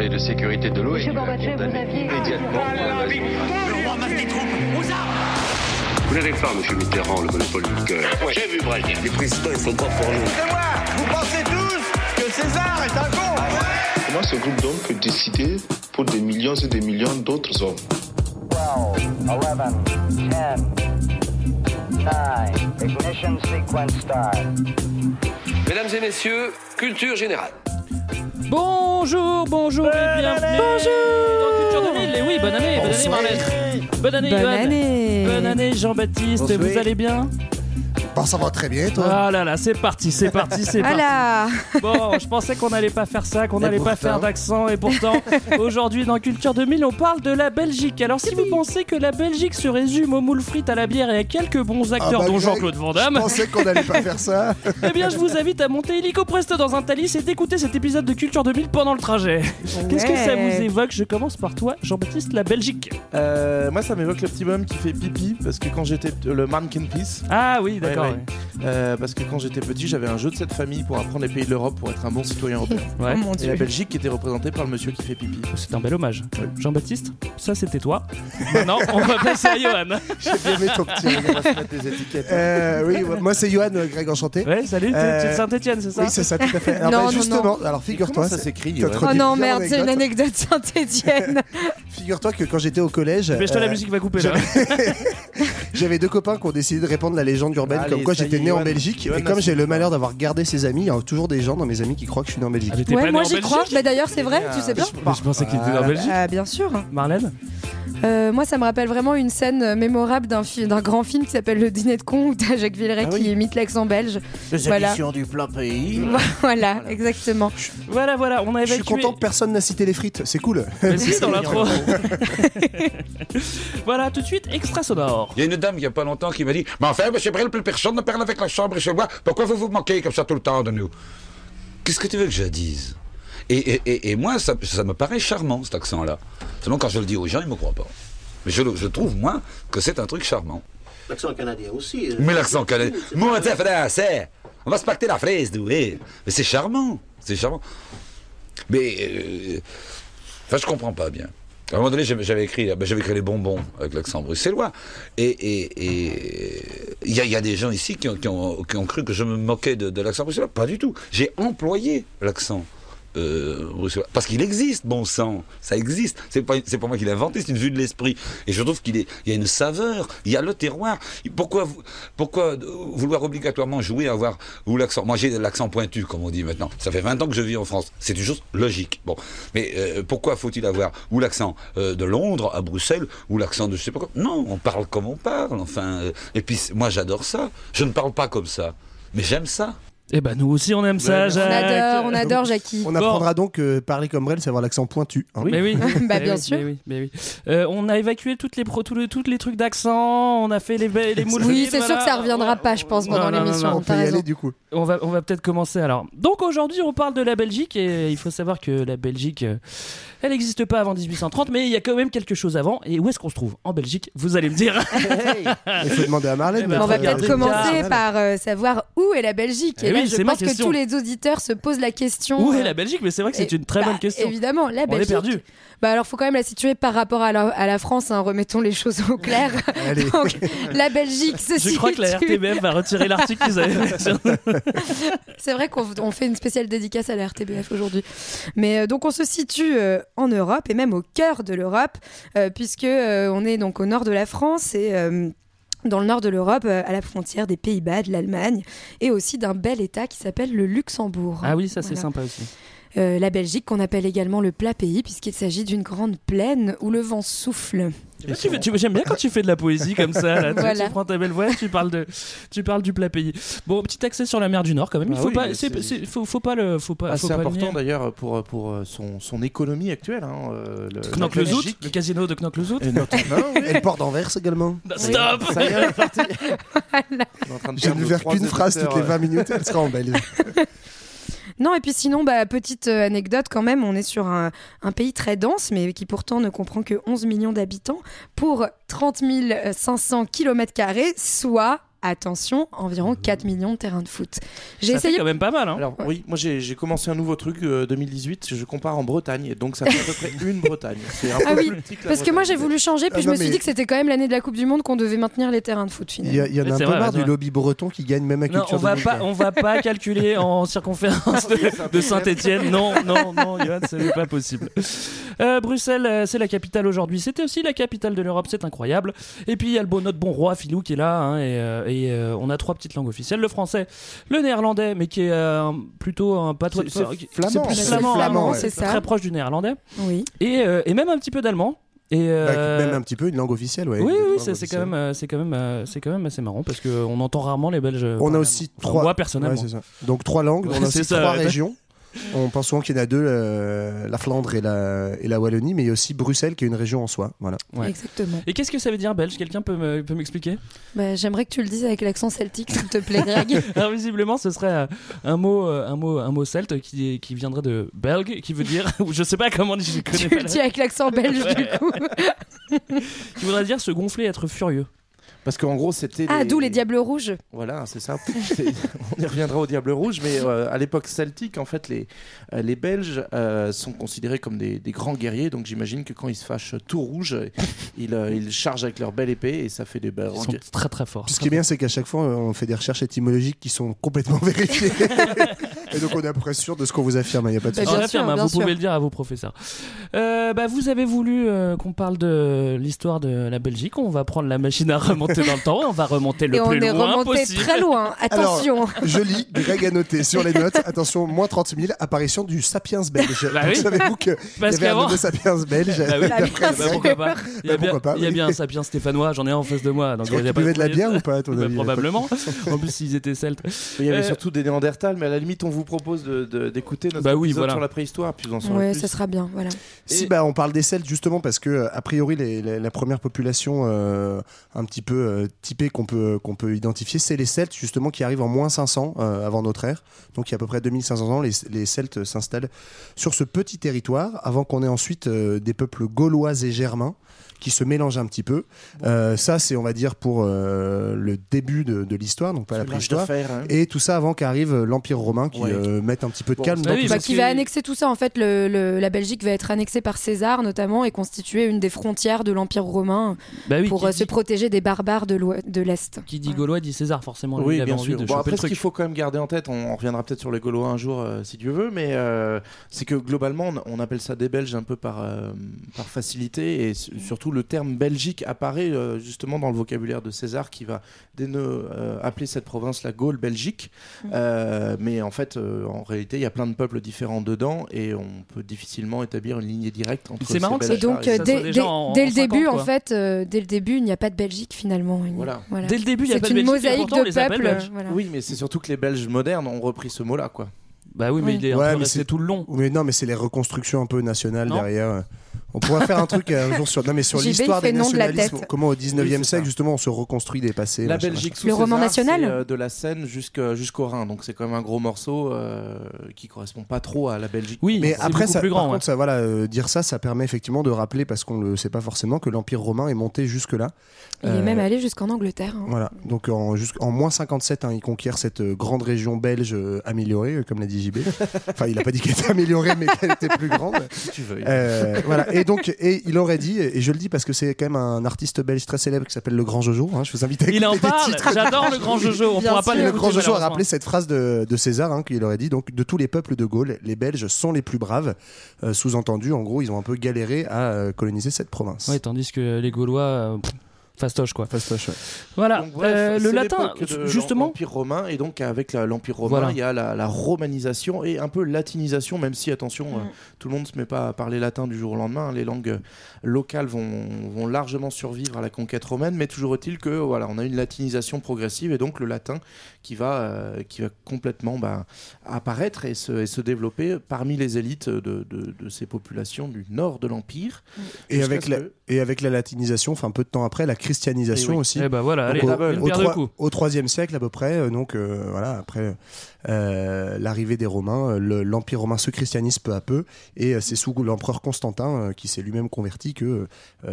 Conseil de sécurité de l'eau et il a condamné immédiatement l'invasion. Le roi masse des troupes, aux armes! Vous n'avez pas, monsieur Mitterrand, le monopole du cœur. Ouais. J'ai vu Brel. Les présidents, ils sont pas pour nous. C'est moi! Vous pensez tous que César est un con? Comment ce groupe d'hommes peut décider pour des millions et des millions d'autres hommes? 12, 11, 10, 9, ignition sequence start. Mesdames et messieurs, culture générale. Bonjour, bonjour et bienvenue dans Culture 2000. Et oui, bonne année, Marlène. Bonne année, Yvan. Bonne année, Jean-Baptiste. Bonsoir. Vous allez bien? Bon, ça va très bien, toi. Ah là là, c'est parti. Voilà. Bon, je pensais qu'on n'allait pas faire ça, qu'on n'allait pas faire d'accent. Et pourtant, aujourd'hui, dans Culture 2000, on parle de la Belgique. Alors, si vous pensez que la Belgique se résume aux moules frites, à la bière et à quelques bons acteurs, dont Jean-Claude Van Damme... Je pensais qu'on n'allait pas faire ça. Eh bien, je vous invite à monter Hélico Presto dans un Thalys et d'écouter cet épisode de Culture 2000 pendant le trajet. Ouais. Qu'est-ce que ça vous évoque? Je commence par toi, Jean-Baptiste, la Belgique. Moi, ça m'évoque le petit bonhomme qui fait pipi, parce que quand j'étais... le Manneken Pis. Ah oui, d'accord. Ouais. Parce que quand j'étais petit, j'avais un jeu de cette famille pour apprendre les pays de l'Europe pour être un bon citoyen européen. Ouais. Oh, et la Belgique qui était représentée par le monsieur qui fait pipi. C'est un bel hommage. Ouais. Jean-Baptiste, ça c'était toi. Maintenant, on va passer à Johan. J'ai bien aimé ton petit regard, on va se mettre des étiquettes. Oui, moi c'est Johan, Greg enchanté. Ouais, salut, tu es de Saint-Etienne, c'est ça? Oui, c'est ça, tout à fait. Alors, non, bah, justement, non. Alors figure-toi, ça s'écrit. Ouais. Oh non, merde, c'est une anecdote Saint-Etienne. Figure-toi que quand j'étais au collège. Mais je te la musique va couper là. J'avais deux copains qui ont décidé de répandre la légende urbaine. Allez, comme quoi j'étais né en Belgique. Et comme j'ai le malheur d'avoir gardé ses amis, il y a toujours des gens dans mes amis qui croient que je suis né en Belgique. Ah, ouais, moi j'y crois, mais d'ailleurs c'est vrai, tu sais bien. Je pensais qu'il était né en Belgique. Bien sûr. Marlène ? Moi ça me rappelle vraiment une scène mémorable d'un grand film qui s'appelle Le Dîner de Con, où t'as Jacques Villeray qui imite l'accent belge. Les émissions du plat pays. Voilà, exactement. Voilà, on a évacué. Je suis content que personne n'a cité les frites, c'est cool. Mais c'est dans l'intro. Voilà, tout de suite, extra sonore. Il y a une dame il y a pas longtemps qui m'a dit « Mais enfin, monsieur Brel, plus personne ne parle avec la chambre chez moi. Pourquoi vous vous moquez comme ça tout le temps de nous ?» Qu'est-ce que tu veux que je dise ? Et moi, ça me paraît charmant, cet accent-là. Seulement, quand je le dis aux gens, ils ne me croient pas. Mais je trouve, moi, que c'est un truc charmant. L'accent canadien aussi. Mais l'accent canadien... Moi, t'es français. On va se pacter la fraise, doué. Mais c'est charmant, c'est charmant. Mais... Enfin, je ne comprends pas bien. À un moment donné, j'avais écrit les bonbons avec l'accent bruxellois. Et il y a des gens ici qui ont cru que je me moquais de l'accent bruxellois. Pas du tout. J'ai employé l'accent. Parce qu'il existe, bon sang, ça existe. C'est pas moi qui l'ai inventé, c'est une vue de l'esprit. Et je trouve qu'il y a une saveur, il y a le terroir. Pourquoi vouloir obligatoirement jouer à avoir ou l'accent. Moi j'ai l'accent pointu, comme on dit maintenant. Ça fait 20 ans que je vis en France. C'est une chose logique. Bon, mais pourquoi faut-il avoir ou l'accent de Londres à Bruxelles ou l'accent de je sais pas quoi. Non, on parle comme on parle. Enfin, et puis moi j'adore ça. Je ne parle pas comme ça, mais j'aime ça. Eh ben nous aussi on aime ça, Jacques. On adore Jackie. On apprendra donc parler comme Brel, c'est avoir l'accent pointu. Hein. Oui. Mais oui, bah bien sûr. Mais oui. On a évacué tous les trucs d'accent. On a fait les moules. Oui, c'est sûr que ça reviendra pas, je pense, pendant l'émission. On peut y aller du coup. On va peut-être commencer alors. Donc aujourd'hui on parle de la Belgique et il faut savoir que la Belgique, elle n'existe pas avant 1830, mais il y a quand même quelque chose avant. Et où est-ce qu'on se trouve ? En Belgique, vous allez me dire. Il faut demander à Marlène. On va peut-être commencer par savoir où est la Belgique. Je pense que tous les auditeurs se posent la question. Où est la Belgique ? Mais c'est vrai que c'est une très bonne question. Évidemment, la Belgique. On est perdu. Bah alors, faut quand même la situer par rapport à la France. Hein, remettons les choses au clair. Donc, la Belgique se situe. Je crois que la RTBF va retirer l'article qu'ils avaient fait sur nous. C'est vrai qu'on fait une spéciale dédicace à la RTBF aujourd'hui. Mais donc, on se situe en Europe et même au cœur de l'Europe, puisque on est donc au nord de la France et. Dans le nord de l'Europe, à la frontière des Pays-Bas, de l'Allemagne, et aussi d'un bel état qui s'appelle le Luxembourg. Ah oui, ça c'est sympa aussi. La Belgique, qu'on appelle également le plat pays, puisqu'il s'agit d'une grande plaine où le vent souffle. J'aime bien quand tu fais de la poésie comme ça. Là, tu prends ta belle voix, tu parles du plat pays. Bon, petit accès sur la mer du Nord quand même. Il faut pas, faut pas le, faut pas. Ah, faut c'est pas important nier. D'ailleurs pour son économie actuelle. Hein, Knokke-le-Zoute, le casino de Knokke-le-Zoute. Et le port d'Anvers également. Stop. Ça y est, c'est parti. Voilà. Je ne verrai qu'une phrase toutes les 20 minutes. Elle sera en Belgique. Non, et puis sinon, petite anecdote quand même, on est sur un pays très dense, mais qui pourtant ne comprend que 11 millions d'habitants, pour 30 500 km², soit attention, environ 4 millions de terrains de foot. Ça fait quand même pas mal. Hein. Alors, oui, moi j'ai commencé un nouveau truc 2018, je compare en Bretagne, et donc ça fait à peu près une Bretagne. C'est un peu plus petit que la Bretagne. Que moi j'ai voulu changer, puis je me suis dit que c'était quand même l'année de la Coupe du Monde qu'on devait maintenir les terrains de foot. Il y en a un peu marre du lobby breton qui gagne même à culture. On va pas calculer en circonférence de Saint-Etienne. Non, Johan, ce n'est pas possible. Bruxelles, c'est la capitale aujourd'hui. C'était aussi la capitale de l'Europe, c'est incroyable. Et puis il y a notre bon roi Filou qui est là, hein, et on a 3 petites langues officielles, le français, le néerlandais, mais qui est plutôt un patois, c'est flamand, c'est ça, très proche du néerlandais, oui, et même un petit peu d'allemand. Et même un petit peu une langue officielle, ouais. Oui, c'est quand même assez marrant parce que on entend rarement les Belges. On a aussi 3. Moi personnellement, donc 3 langues, on a aussi 3 régions. On pense souvent qu'il y en a 2, la Flandre et la Wallonie, mais il y a aussi Bruxelles qui est une région en soi. Voilà. Ouais. Exactement. Et qu'est-ce que ça veut dire belge ? Quelqu'un peut m'expliquer ? J'aimerais que tu le dises avec l'accent celtique, s'il te plaît, Greg. Alors, visiblement, ce serait un mot celte qui viendrait de belge, qui veut dire. Je sais pas comment je connais. Tu le dis avec l'accent belge, du coup. Qui voudrait dire se gonfler, être furieux. Parce qu'en gros, c'était. D'où les Diables Rouges. Voilà, c'est ça. On y reviendra aux Diables Rouges, mais à l'époque celtique, en fait, les Belges sont considérés comme des grands guerriers. Donc j'imagine que quand ils se fâchent tout rouge, ils chargent avec leur belle épée et ça fait des belles. Ils sont très très forts. Ce qui est bien, c'est qu'à chaque fois, on fait des recherches étymologiques qui sont complètement vérifiées. Et donc on est à peu près sûr de ce qu'on vous affirme. Il n'y a pas de souci. On affirme, vous pouvez le dire à vos professeurs. Vous avez voulu qu'on parle de l'histoire de la Belgique. On va prendre la machine à remonter. Dans le temps, on va remonter le plus loin possible. Très loin, attention. Alors, je lis, Greg a noté sur les notes, attention, moins 30 000, apparition du sapiens belge. Savez-vous qu'il y avait un nom de sapiens belge? Pourquoi pas. Il y a bien un sapiens stéphanois, j'en ai un en face de moi. Donc il buvait de la bière ou pas à ton avis? Probablement. En plus, ils étaient celtes. Il y avait surtout des Néandertals, mais à la limite, on vous propose d'écouter notre épisode sur la préhistoire. Oui, ça sera bien. Si, on parle des Celtes justement parce que, a priori, la première population un petit peu typés qu'on peut identifier, c'est les Celtes justement qui arrivent en moins 500 avant notre ère, donc il y a à peu près 2500 ans les Celtes s'installent sur ce petit territoire avant qu'on ait ensuite des peuples gaulois et germains qui se mélangent un petit peu. Ça c'est on va dire pour le début de l'histoire, donc pas la préhistoire, hein. Et tout ça avant qu'arrive l'Empire romain qui mette un petit peu de calme dans tout ça. Qui va annexer tout ça en fait, la Belgique va être annexée par César notamment et constituer une des frontières de l'Empire romain pour se protéger des barbares de l'Est. Qui dit Gaulois dit César forcément. Oui, bien sûr. Après ce qu'il faut quand même garder en tête, on reviendra peut-être sur les Gaulois un jour si Dieu veut, mais c'est que globalement on appelle ça des Belges un peu par facilité et surtout le terme Belgique apparaît justement dans le vocabulaire de César qui va appeler cette province la Gaule-Belgique, mais en fait en réalité il y a plein de peuples différents dedans et on peut difficilement établir une lignée directe entre ces Belges. Et donc dès le début il n'y a pas de Belgique finalement. Voilà. Dès le début il y a pas de Belgique. C'est une mosaïque de peuples. Voilà. Oui, mais c'est surtout que les Belges modernes ont repris ce mot-là quoi. Mais il est resté tout le long. Mais c'est les reconstructions un peu nationales derrière. On pourrait faire un truc un jour sur l'histoire des nationalismes, comment au 19e siècle justement on se reconstruit des passés. La Belgique sous César, roman national, c'est de la Seine jusqu'au Rhin, donc c'est quand même un gros morceau qui correspond pas trop à la Belgique. Oui, mais après ça, par contre, ça, dire ça permet effectivement de rappeler, parce qu'on le sait pas forcément, que l'Empire romain est monté jusque là. Il est même allé jusqu'en Angleterre. Hein. Voilà, donc en moins 57, il conquiert cette grande région belge améliorée, comme l'a dit JB. Enfin, il a pas dit qu'elle était améliorée, mais qu'elle était plus grande. Si tu veux. Voilà. Et il aurait dit, et je le dis parce que c'est quand même un artiste belge très célèbre qui s'appelle Le Grand Jojo, je vous invite à écouter des titres. J'adore Le Grand Jojo, on pourra pas le Grand Jojo a rappelé cette phrase de César, qu'il aurait dit, donc de tous les peuples de Gaule, les Belges sont les plus braves, sous-entendu en gros ils ont un peu galéré à coloniser cette province. Oui, tandis que les Gaulois... fastoche quoi. Fastoche, ouais. Voilà. Donc, bref, le latin, justement. L'Empire romain, et donc avec l'Empire romain, il y a la romanisation et un peu latinisation, même si, attention, tout le monde ne se met pas à parler latin du jour au lendemain. Les langues locales vont largement survivre à la conquête romaine, mais toujours est-il que, on a une latinisation progressive et donc le latin qui va complètement apparaître et se développer parmi les élites de ces populations du nord de l'Empire. Et avec la latinisation, peu de temps après, la christianisation aussi. Bah voilà, allez, au IIIe siècle à peu près, donc voilà, après l'arrivée des Romains, l'Empire romain se christianise peu à peu, et c'est sous l'empereur Constantin, qui s'est lui-même converti, que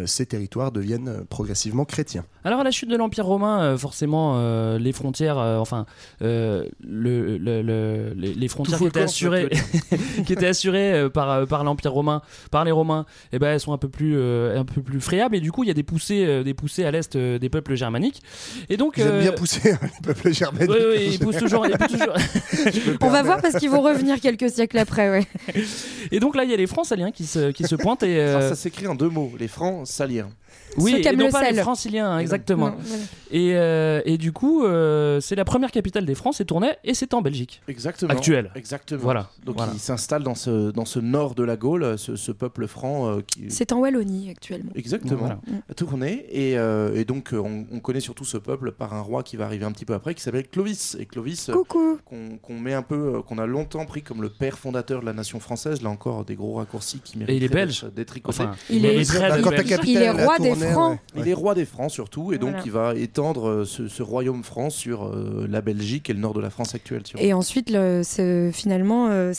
ces territoires deviennent progressivement chrétiens. Alors à la chute de l'Empire romain, forcément les frontières, les frontières qui étaient assurées par l'Empire romain, par les Romains, eh ben elles sont un peu plus friables, et du coup il y a des poussées à l'est des peuples germaniques, et donc ils aiment bien pousser les peuples germaniques. Oui, ils poussent toujours. On va voir parce qu'ils vont revenir quelques siècles après, ouais. Et donc là il y a les Francs-Saliens qui se pointent, et ça s'écrit en deux mots, les Francs-Saliens. Oui, et non pas les Francs-Saliens, hein, exactement. Non, voilà. Et du coup, c'est la première capitale des Francs, c'est Tournai, et c'est en Belgique. Exactement. Actuelle. Exactement. Voilà. Donc voilà. Il s'installe dans ce nord de la Gaule, ce peuple franc. C'est en Wallonie actuellement. Exactement. Voilà. Tournai, et donc on connaît surtout ce peuple par un roi qui va arriver un petit peu après, qui s'appelle Clovis. Et Clovis, qu'on met un peu, qu'on a longtemps pris comme le père fondateur de la nation française. Là encore, des gros raccourcis qui méritent d'être tricotés. Enfin, il est roi des Francs. Ouais. Il est roi des Francs surtout, et donc voilà. Il va étendre ce royaume franc sur la Belgique et le nord de la France actuelle. Et ensuite, c'est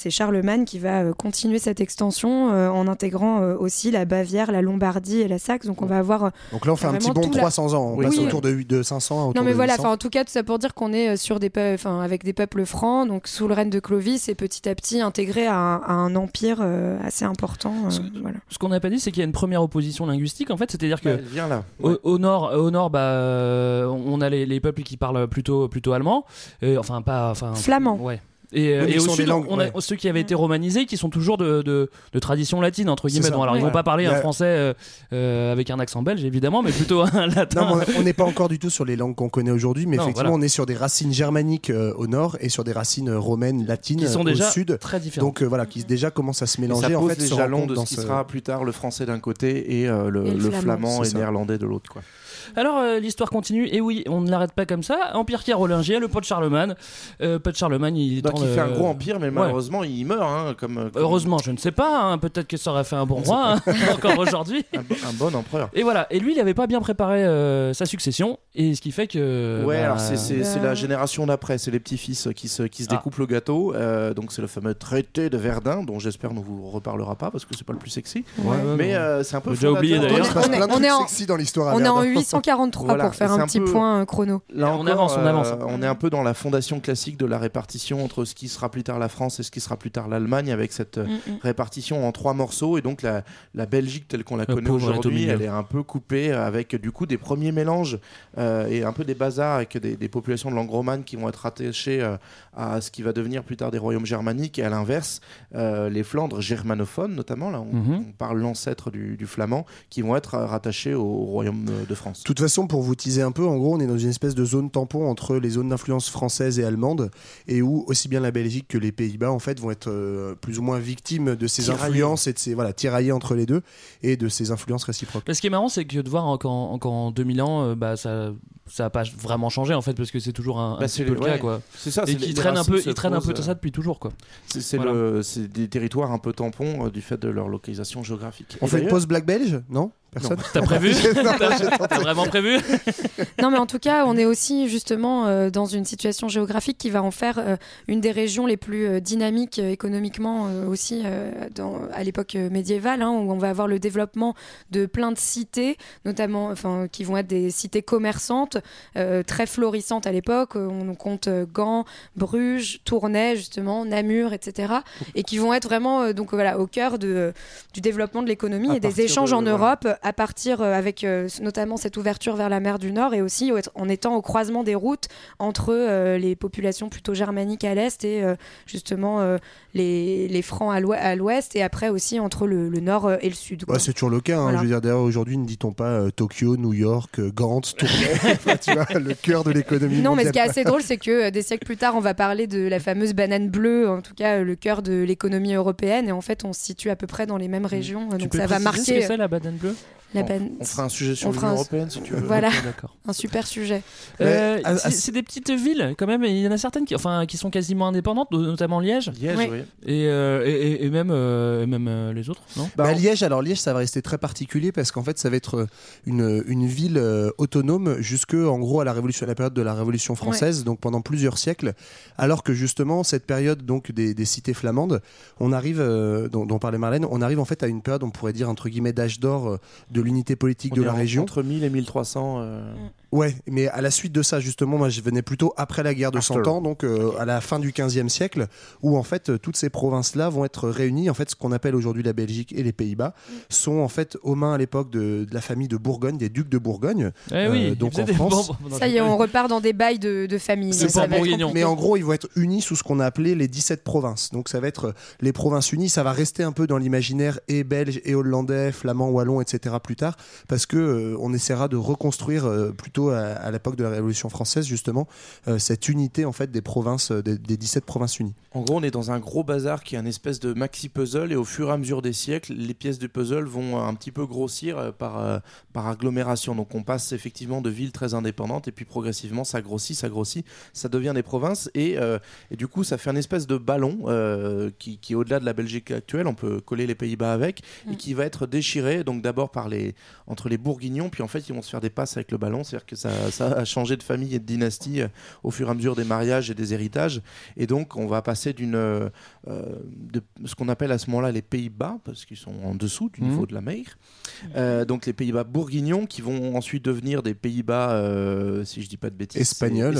Charlemagne qui va continuer cette extension en intégrant aussi la Bavière, la Lombardie et la Saxe. Donc on va avoir. Donc là, on fait un petit bond de 300 ans. On passe autour de 500. Non, mais voilà. En tout cas, tout ça pour dire qu'on est sur avec des peuples francs, donc sous le règne de Clovis, et petit à petit intégré à un empire assez important. Ce qu'on n'a pas dit, c'est qu'il y a une première opposition linguistique. En fait, c'est-à-dire que au nord, on a les peuples qui parlent plutôt allemand, flamand. Ouais. Et au sud, on a ceux qui avaient été romanisés, qui sont toujours de tradition latine, entre guillemets. Donc, alors, ils vont pas parler un français avec un accent belge, évidemment, mais plutôt un latin. Non, on n'est pas encore du tout sur les langues qu'on connaît aujourd'hui, mais effectivement, on est sur des racines germaniques au nord et sur des racines romaines, latines au sud. Très différentes. Donc, qui déjà commencent à se mélanger. Et ça pose les jalons de ce qui sera plus tard le français d'un côté et le flamand et néerlandais de l'autre, quoi. Alors l'histoire continue, et oui, on ne l'arrête pas comme ça. Empire carolingien, le pot de Charlemagne. Il fait un gros empire, mais malheureusement il meurt, hein, comme... Heureusement, je ne sais pas, hein, peut-être que ça aurait fait un bon roi, hein, encore aujourd'hui. Un bon empereur. Et voilà, et lui il avait pas bien préparé sa succession, et ce qui fait que... alors c'est la génération d'après, c'est les petits-fils qui se découpent le gâteau, donc c'est le fameux traité de Verdun, dont j'espère qu'on ne vous reparlera pas, parce que c'est pas le plus sexy. Mais c'est un peu... J'ai oublié d'ailleurs. On est en... sexy dans l'histoire à Verdun. On est en 843 pour faire un petit point chrono. Là encore, on avance. On est un peu dans la fondation classique de la répartition entre ce qui sera plus tard la France et ce qui sera plus tard l'Allemagne, avec cette répartition en trois morceaux, et donc la Belgique telle qu'on la connaît aujourd'hui, elle est un peu coupée, avec du coup des premiers mélanges et un peu des bazars, avec des populations de langue romane qui vont être attachées à ce qui va devenir plus tard des royaumes germaniques, et à l'inverse les Flandres germanophones notamment, là on parle l'ancêtre du flamand, qui vont être rattachés au royaume de France. De toute façon, pour vous teaser un peu, en gros, on est dans une espèce de zone tampon entre les zones d'influence française et allemande, et où aussi bien la Belgique que les Pays-Bas en fait vont être plus ou moins victimes de ces influences et de ces tiraillés entre les deux et de ces influences réciproques. Mais ce qui est marrant, c'est que de voir qu'en 2000 ans, ça n'a pas vraiment changé en fait, parce que c'est toujours un petit peu le cas, quoi. C'est ça, et qui traîne un peu, ils traînent un peu tout ça depuis toujours, quoi. C'est des territoires un peu tampons du fait de leur localisation géographique. On fait une pause black belge, non? Personne. Non. T'as prévu? T'as vraiment prévu? Non, mais en tout cas, on est aussi justement dans une situation géographique qui va en faire une des régions les plus dynamiques économiquement aussi à l'époque médiévale, hein, où on va avoir le développement de plein de cités, notamment, qui vont être des cités commerçantes très florissantes à l'époque. On compte Gand, Bruges, Tournai, justement, Namur, etc. Et qui vont être vraiment au cœur du développement de l'économie et des échanges en Europe. À partir avec notamment cette ouverture vers la mer du Nord, et aussi en étant au croisement des routes entre les populations plutôt germaniques à l'est et justement les Francs à l'ouest, et après aussi entre le Nord et le Sud. Bah, c'est toujours le cas, hein, voilà. Je veux dire, d'ailleurs aujourd'hui ne dit-on pas Tokyo, New York, Gand, Tournai, tu vois, le cœur de l'économie. Non, mais ce qui est assez drôle, c'est que des siècles plus tard, on va parler de la fameuse banane bleue, en tout cas le cœur de l'économie européenne, et en fait on se situe à peu près dans les mêmes régions. Donc ça va marquer. C'est ça, la banane bleue? On fera un sujet sur l'Union européenne si tu veux. Voilà, un super sujet. C'est des petites villes quand même, et il y en a certaines qui sont quasiment indépendantes, notamment Liège. Liège, oui. Et même les autres, non ? Liège, ça va rester très particulier parce qu'en fait, ça va être une ville autonome jusque en gros à la période de la Révolution française, donc pendant plusieurs siècles. Alors que justement, cette période donc des cités flamandes, on arrive, dont parlait Marlène, on arrive en fait à une période, on pourrait dire entre guillemets d'âge d'or de l'unité politique de la région. Entre 1000 et 1300. Ouais, mais à la suite de ça, justement, moi je venais plutôt après la guerre de 100 ans, donc à la fin du 15e siècle, où en fait toutes ces provinces-là vont être réunies. En fait, ce qu'on appelle aujourd'hui la Belgique et les Pays-Bas sont en fait aux mains à l'époque de la famille de Bourgogne, des ducs de Bourgogne. Donc en France. Ça y est, on repart dans des bails de famille. Mais en gros, ils vont être unis sous ce qu'on a appelé les 17 provinces. Donc ça va être les Provinces-Unies, ça va rester un peu dans l'imaginaire et belge et hollandais, flamand, wallon, etc. plus tard, parce qu'on essaiera de reconstruire plutôt à l'époque de la Révolution française justement cette unité en fait des provinces des 17 provinces unies. En gros, on est dans un gros bazar qui est un espèce de maxi puzzle, et au fur et à mesure des siècles, les pièces du puzzle vont un petit peu grossir par agglomération. Donc on passe effectivement de villes très indépendantes, et puis progressivement ça grossit, ça devient des provinces, et du coup ça fait un espèce de ballon qui au-delà de la Belgique actuelle, on peut coller les Pays-Bas avec, et qui va être déchiré donc d'abord par entre les Bourguignons, puis en fait ils vont se faire des passes avec le ballon, c'est-à-dire que ça a changé de famille et de dynastie au fur et à mesure des mariages et des héritages. Et donc, on va passer de ce qu'on appelle à ce moment-là les Pays-Bas, parce qu'ils sont en dessous du niveau de la mer. Donc, les Pays-Bas bourguignons qui vont ensuite devenir des Pays-Bas, si je ne dis pas de bêtises, espagnols.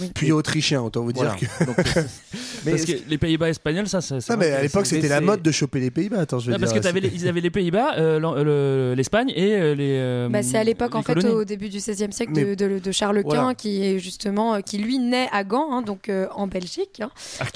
Oui. Puis autrichiens, autant vous dire que... Donc, parce que les Pays-Bas espagnols, mais à l'époque, c'était la mode de choper les Pays-Bas. Ils avaient les Pays-Bas, l'Espagne et les c'est à l'époque, en fait, au début du 16e siècle de Charles Quint, qui est justement qui lui naît à Gand, donc en Belgique,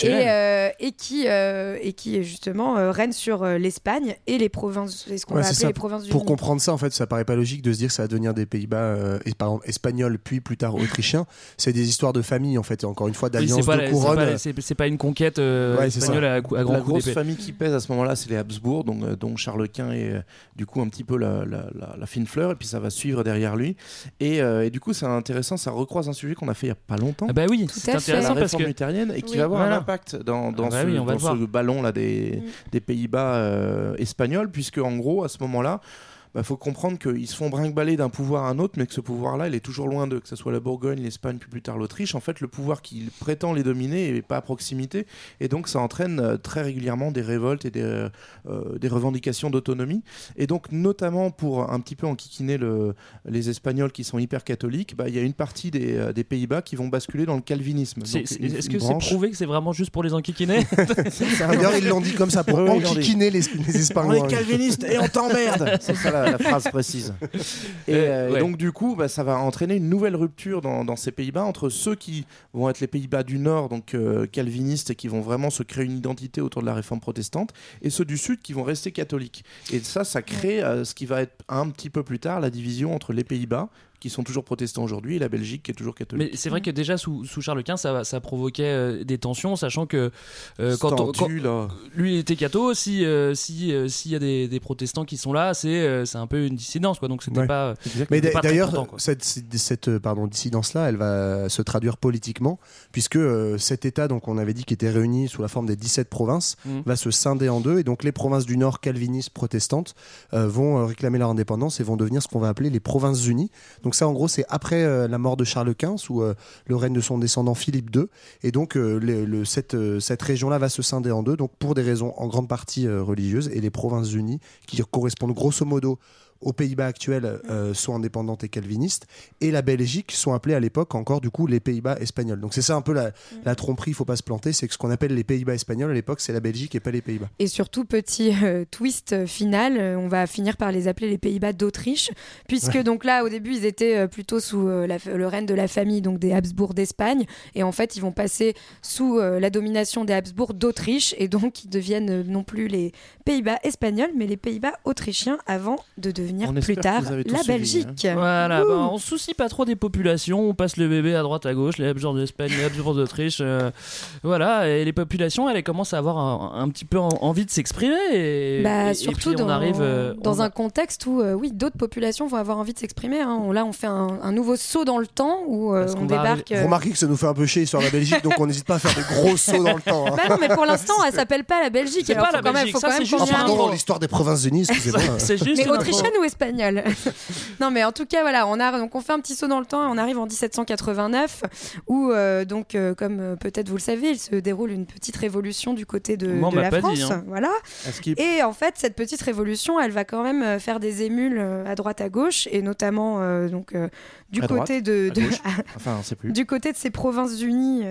et qui justement règne sur l'Espagne et les provinces, ce qu'on va appeler les provinces unies. Pour comprendre ça, en fait, ça paraît pas logique de se dire que ça va devenir des Pays-Bas espagnols, puis plus tard autrichiens. C'est des histoires de famille, en fait, et encore une fois d'alliance de couronne. C'est pas une conquête espagnole à grand coup d'épée. La grosse famille qui pèse à ce moment-là, c'est les Habsbourg, dont Charles Quint est du coup un petit peu la fine fleur, et puis ça va suivre derrière lui. Et du coup, c'est intéressant, ça recroise un sujet qu'on a fait il n'y a pas longtemps. Ah bah oui, c'est intéressant parce que la réforme luthérienne, et qui va avoir un impact dans ce ballon là des Pays-Bas espagnols, puisque en gros à ce moment-là, faut comprendre qu'ils se font brinque-baller d'un pouvoir à un autre, mais que ce pouvoir-là, il est toujours loin d'eux, que ce soit la Bourgogne, l'Espagne, puis plus tard l'Autriche. En fait, le pouvoir qui prétend les dominer n'est pas à proximité, et donc ça entraîne très régulièrement des révoltes et des revendications d'autonomie. Et donc, notamment pour un petit peu enquiquiner les Espagnols qui sont hyper catholiques, il y a une partie des Pays-Bas qui vont basculer dans le calvinisme. Est-ce que c'est prouvé que c'est vraiment juste pour les enquiquiner ? D'ailleurs, ils l'ont dit comme ça, pour enquiquiner les Espagnols. On est calvinistes et on t'emmerde. C'est ça la phrase précise. Et donc du coup, ça va entraîner une nouvelle rupture dans ces Pays-Bas entre ceux qui vont être les Pays-Bas du Nord, donc calvinistes, et qui vont vraiment se créer une identité autour de la réforme protestante, et ceux du Sud qui vont rester catholiques. Et ça crée ce qui va être un petit peu plus tard la division entre les Pays-Bas qui sont toujours protestants aujourd'hui, et la Belgique qui est toujours catholique. Mais c'est vrai que déjà sous Charles Quint, ça provoquait des tensions, sachant que quand lui était catho, s'il y a des protestants qui sont là, c'est un peu une dissidence, quoi. Donc c'était pas. Mais d'ailleurs, cette dissidence-là, elle va se traduire politiquement, puisque cet État, donc on avait dit qu'il était réuni sous la forme des 17 provinces, va se scinder en deux, et donc les provinces du Nord calvinistes protestantes vont réclamer leur indépendance et vont devenir ce qu'on va appeler les Provinces-Unies. Donc ça, en gros, c'est après la mort de Charles Quint, sous le règne de son descendant Philippe II. Et donc, cette région-là va se scinder en deux, donc pour des raisons en grande partie religieuses. Et les Provinces-Unies, qui correspondent grosso modo aux Pays-Bas actuels, sont indépendantes et calvinistes. Et la Belgique sont appelées à l'époque encore, du coup, les Pays-Bas espagnols. Donc c'est ça un peu la tromperie, il ne faut pas se planter. C'est que ce qu'on appelle les Pays-Bas espagnols, à l'époque, c'est la Belgique et pas les Pays-Bas. Et surtout, petit twist final, on va finir par les appeler les Pays-Bas d'Autriche, puisque donc là, au début, ils étaient plutôt sous le règne de la famille, donc des Habsbourg d'Espagne. Et en fait, ils vont passer sous la domination des Habsbourg d'Autriche, et donc ils deviennent non plus les Pays-Bas espagnols, mais les Pays-Bas autrichiens, avant de devenir devenir plus tard la Belgique. Voilà, bah, on ne se soucie pas trop des populations, on passe le bébé à droite à gauche, les Habsburgs d'Espagne, les Habsburgs d'Autriche, voilà, et les populations, elles commencent à avoir un petit peu envie de s'exprimer. Et, bah, et, surtout et puis on arrive dans un contexte où oui, d'autres populations vont avoir envie de s'exprimer. Hein. Là, on fait un nouveau saut dans le temps où on débarque. Remarquez que ça nous fait un peu chier sur la Belgique, donc on n'hésite pas à faire des gros sauts dans le temps. Hein. Bah non, mais pour l'instant, elle s'appelle pas la Belgique. C'est alors, pas la Belgique. Même, ça, c'est juste l'histoire des Provinces-Unies. Mais autrichienne ou espagnole? Non, mais en tout cas, voilà, donc on fait un petit saut dans le temps et on arrive en 1789 où, donc, comme peut-être vous le savez, il se déroule une petite révolution du côté de la France. Dit, hein. Voilà. Et en fait, cette petite révolution, elle va quand même faire des émules à droite à gauche et notamment donc du à côté droite, de enfin, on sait plus. Du côté de ces Provinces-Unies,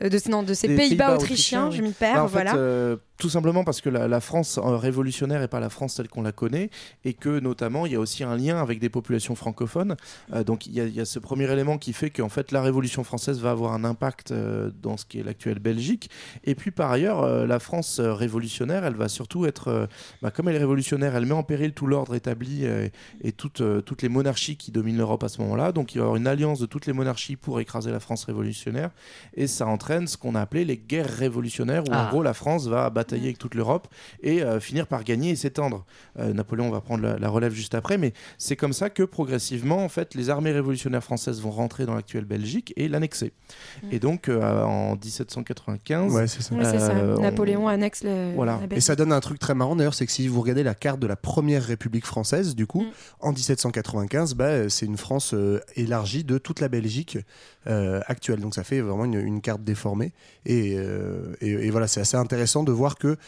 de ces Pays-Bas autrichiens, je m'y perds, bah, en voilà. Fait, tout simplement parce que la France révolutionnaire n'est pas la France telle qu'on la connaît et que notamment il y a aussi un lien avec des populations francophones, donc il y a ce premier élément qui fait qu'en fait la Révolution française va avoir un impact dans ce qui est l'actuelle Belgique. Et puis par ailleurs la France révolutionnaire, elle va surtout être comme elle est révolutionnaire, elle met en péril tout l'ordre établi et toutes les monarchies qui dominent l'Europe à ce moment-là, donc il va y avoir une alliance de toutes les monarchies pour écraser la France révolutionnaire et ça entraîne ce qu'on a appelé les guerres révolutionnaires où en gros la France va abattre tailler avec toute l'Europe et finir par gagner et s'étendre. Napoléon va prendre la relève juste après, mais c'est comme ça que progressivement, en fait, les armées révolutionnaires françaises vont rentrer dans l'actuelle Belgique et l'annexer. Et donc, en 1795... Ouais, c'est ça. Oui, c'est ça. Napoléon annexe la Belgique. Et ça donne un truc très marrant, d'ailleurs, c'est que si vous regardez la carte de la première République française, du coup, en 1795, c'est une France élargie de toute la Belgique actuelle. Donc, ça fait vraiment une carte déformée. Et voilà, c'est assez intéressant de voir que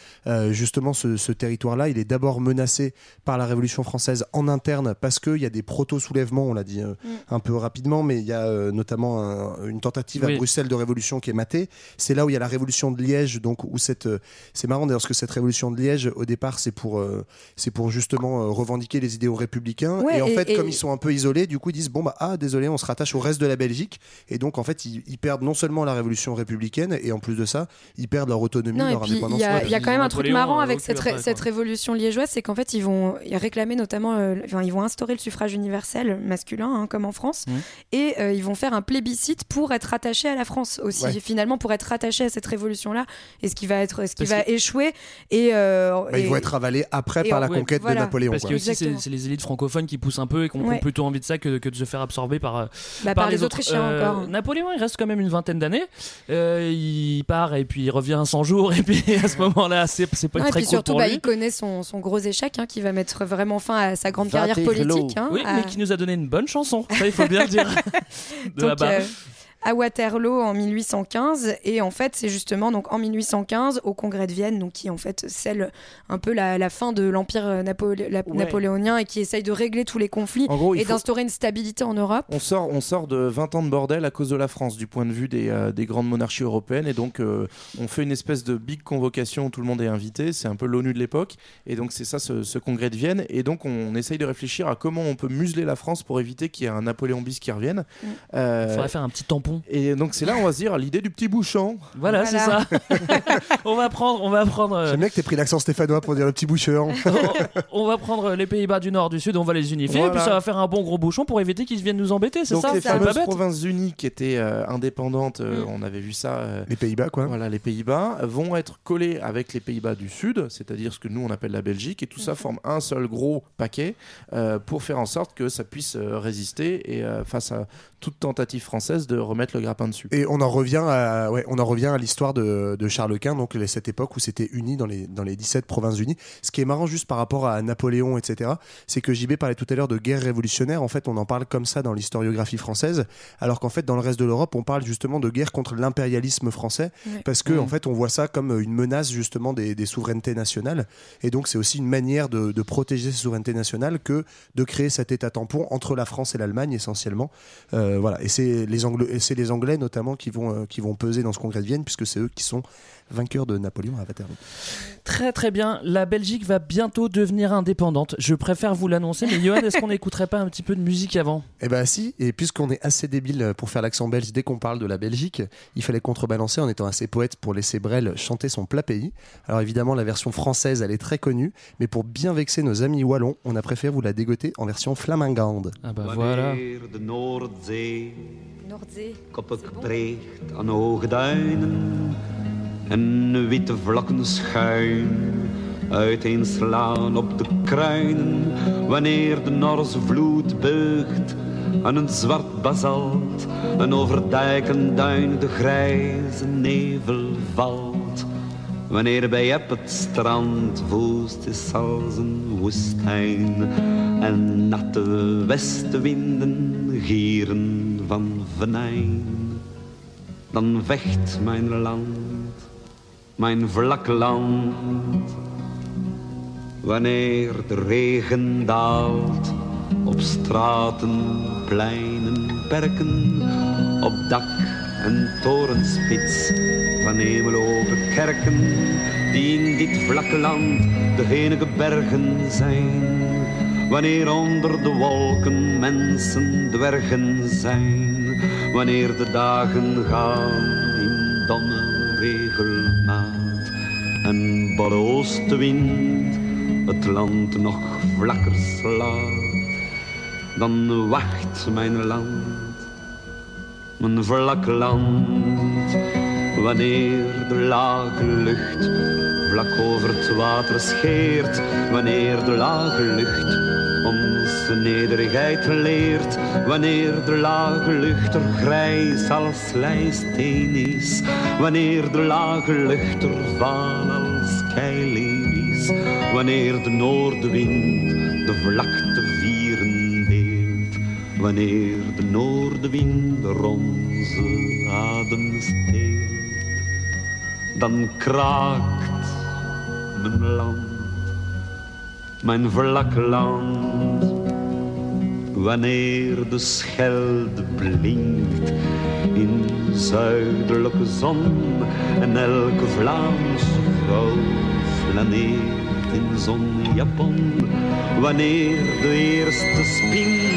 justement ce territoire-là, il est d'abord menacé par la Révolution française en interne parce qu'il y a des proto-soulèvements, on l'a dit un peu rapidement, mais il y a notamment une tentative à Bruxelles de révolution qui est matée. C'est là où il y a la Révolution de Liège, donc où c'est marrant d'ailleurs parce que cette Révolution de Liège, au départ, c'est pour justement revendiquer les idéaux républicains. Ouais, et en fait, comme ils sont un peu isolés, du coup, ils disent désolé, on se rattache au reste de la Belgique. Et donc, en fait, ils perdent non seulement la Révolution républicaine, et en plus de ça, ils perdent leur autonomie, leur indépendance. Il y a quand même un truc marrant avec cette révolution liégeoise, c'est qu'en fait ils vont réclamer notamment, ils vont instaurer le suffrage universel masculin, hein, comme en France, et ils vont faire un plébiscite pour être rattachés à la France aussi, finalement pour être rattachés à cette révolution-là, et ce qui va échouer. Et ils vont être avalés après par la conquête de Napoléon. Parce que aussi c'est les élites francophones qui poussent un peu et qui ont plutôt envie de ça que de se faire absorber par les Autrichiens encore. Napoléon, il reste quand même une vingtaine d'années, il part et puis il revient à 100 jours et puis à ce moment-là, c'est pas très cool surtout, pour lui. Il connaît son gros échec, hein, qui va mettre vraiment fin à sa grande carrière politique. Hein, mais qui nous a donné une bonne chanson, ça il faut bien le dire. Donc, à Waterloo en 1815, et en fait c'est justement donc en 1815 au Congrès de Vienne, donc qui en fait scelle un peu la fin de l'empire napoléonien et qui essaye de régler tous les conflits et d'instaurer une stabilité en Europe. On sort de 20 ans de bordel à cause de la France du point de vue des grandes monarchies européennes, et donc on fait une espèce de big convocation où tout le monde est invité, c'est un peu l'ONU de l'époque, et donc c'est ça ce Congrès de Vienne, et donc on essaye de réfléchir à comment on peut museler la France pour éviter qu'il y ait un Napoléon bis qui revienne. Il faudrait faire un petit tampon. Et donc c'est là on va se dire l'idée du petit bouchon. Voilà, c'est ça. on va prendre. J'aime bien que t'aies pris l'accent stéphanois pour dire le petit bouchon. on va prendre les Pays-Bas du Nord, du Sud, on va les unifier et puis ça va faire un bon gros bouchon pour éviter qu'ils viennent nous embêter. C'est donc ça. Les fameuses Provinces-Unies qui étaient indépendantes, on avait vu ça. Les Pays-Bas quoi. Voilà, les Pays-Bas vont être collés avec les Pays-Bas du Sud, c'est-à-dire ce que nous on appelle la Belgique, et tout ça forme un seul gros paquet pour faire en sorte que ça puisse résister et face à toute tentative française de remettre le grappin dessus. Et on en revient à l'histoire de Charles Quint, donc cette époque où c'était uni dans les 17 provinces unies. Ce qui est marrant juste par rapport à Napoléon, etc., c'est que JB parlait tout à l'heure de guerre révolutionnaire. En fait, on en parle comme ça dans l'historiographie française, alors qu'en fait, dans le reste de l'Europe, on parle justement de guerre contre l'impérialisme français, parce que en fait, on voit ça comme une menace justement des souverainetés nationales. Et donc, c'est aussi une manière de protéger ces souverainetés nationales que de créer cet état tampon entre la France et l'Allemagne essentiellement. Voilà. Et c'est les Anglais notamment qui vont peser dans ce Congrès de Vienne, puisque c'est eux qui sont vainqueurs de Napoléon à Waterloo. Très très bien, la Belgique va bientôt devenir indépendante. Je préfère vous l'annoncer, mais Johan, est-ce qu'on n'écouterait pas un petit peu de musique avant ? Eh ben si, et puisqu'on est assez débile pour faire l'accent belge dès qu'on parle de la Belgique, il fallait contrebalancer en étant assez poète pour laisser Brel chanter son plat pays. Alors évidemment, la version française, elle est très connue, mais pour bien vexer nos amis wallons, on a préféré vous la dégoter en version flamingande. Ah bah voilà. Noordzee. En witte vlakken schuin uiteenslaan op de kruinen wanneer de Noorse vloed beugt aan een zwart basalt en over dijk en duin de grijze nevel valt wanneer bij Epp het strand woest is als een woestijn en natte westenwinden gieren van venijn dan vecht mijn land mijn vlak land, wanneer de regen daalt, op straten, pleinen, perken, op dak en torenspits van hemelhoge kerken, die in dit vlakke land de enige bergen zijn, wanneer onder de wolken mensen dwergen zijn, wanneer de dagen gaan in donnen. Regelmaat en barre oostenwind het land nog vlakker slaat, dan wacht mijn land, mijn vlak land, wanneer de lage lucht vlak over het water scheert, wanneer de lage lucht onze nederigheid leert, wanneer de lage lucht er grijs als leisteen is, wanneer de lage lucht er vaal als keileen is, wanneer de noordenwind de vlakte vieren deelt, wanneer de noordenwind er onze adem steelt, dan kraakt mijn land. Mijn vlak land, wanneer de Schelde blinkt in zuidelijke zon en elke Vlaamse vrouw flaneert in zon Japon, wanneer de eerste spin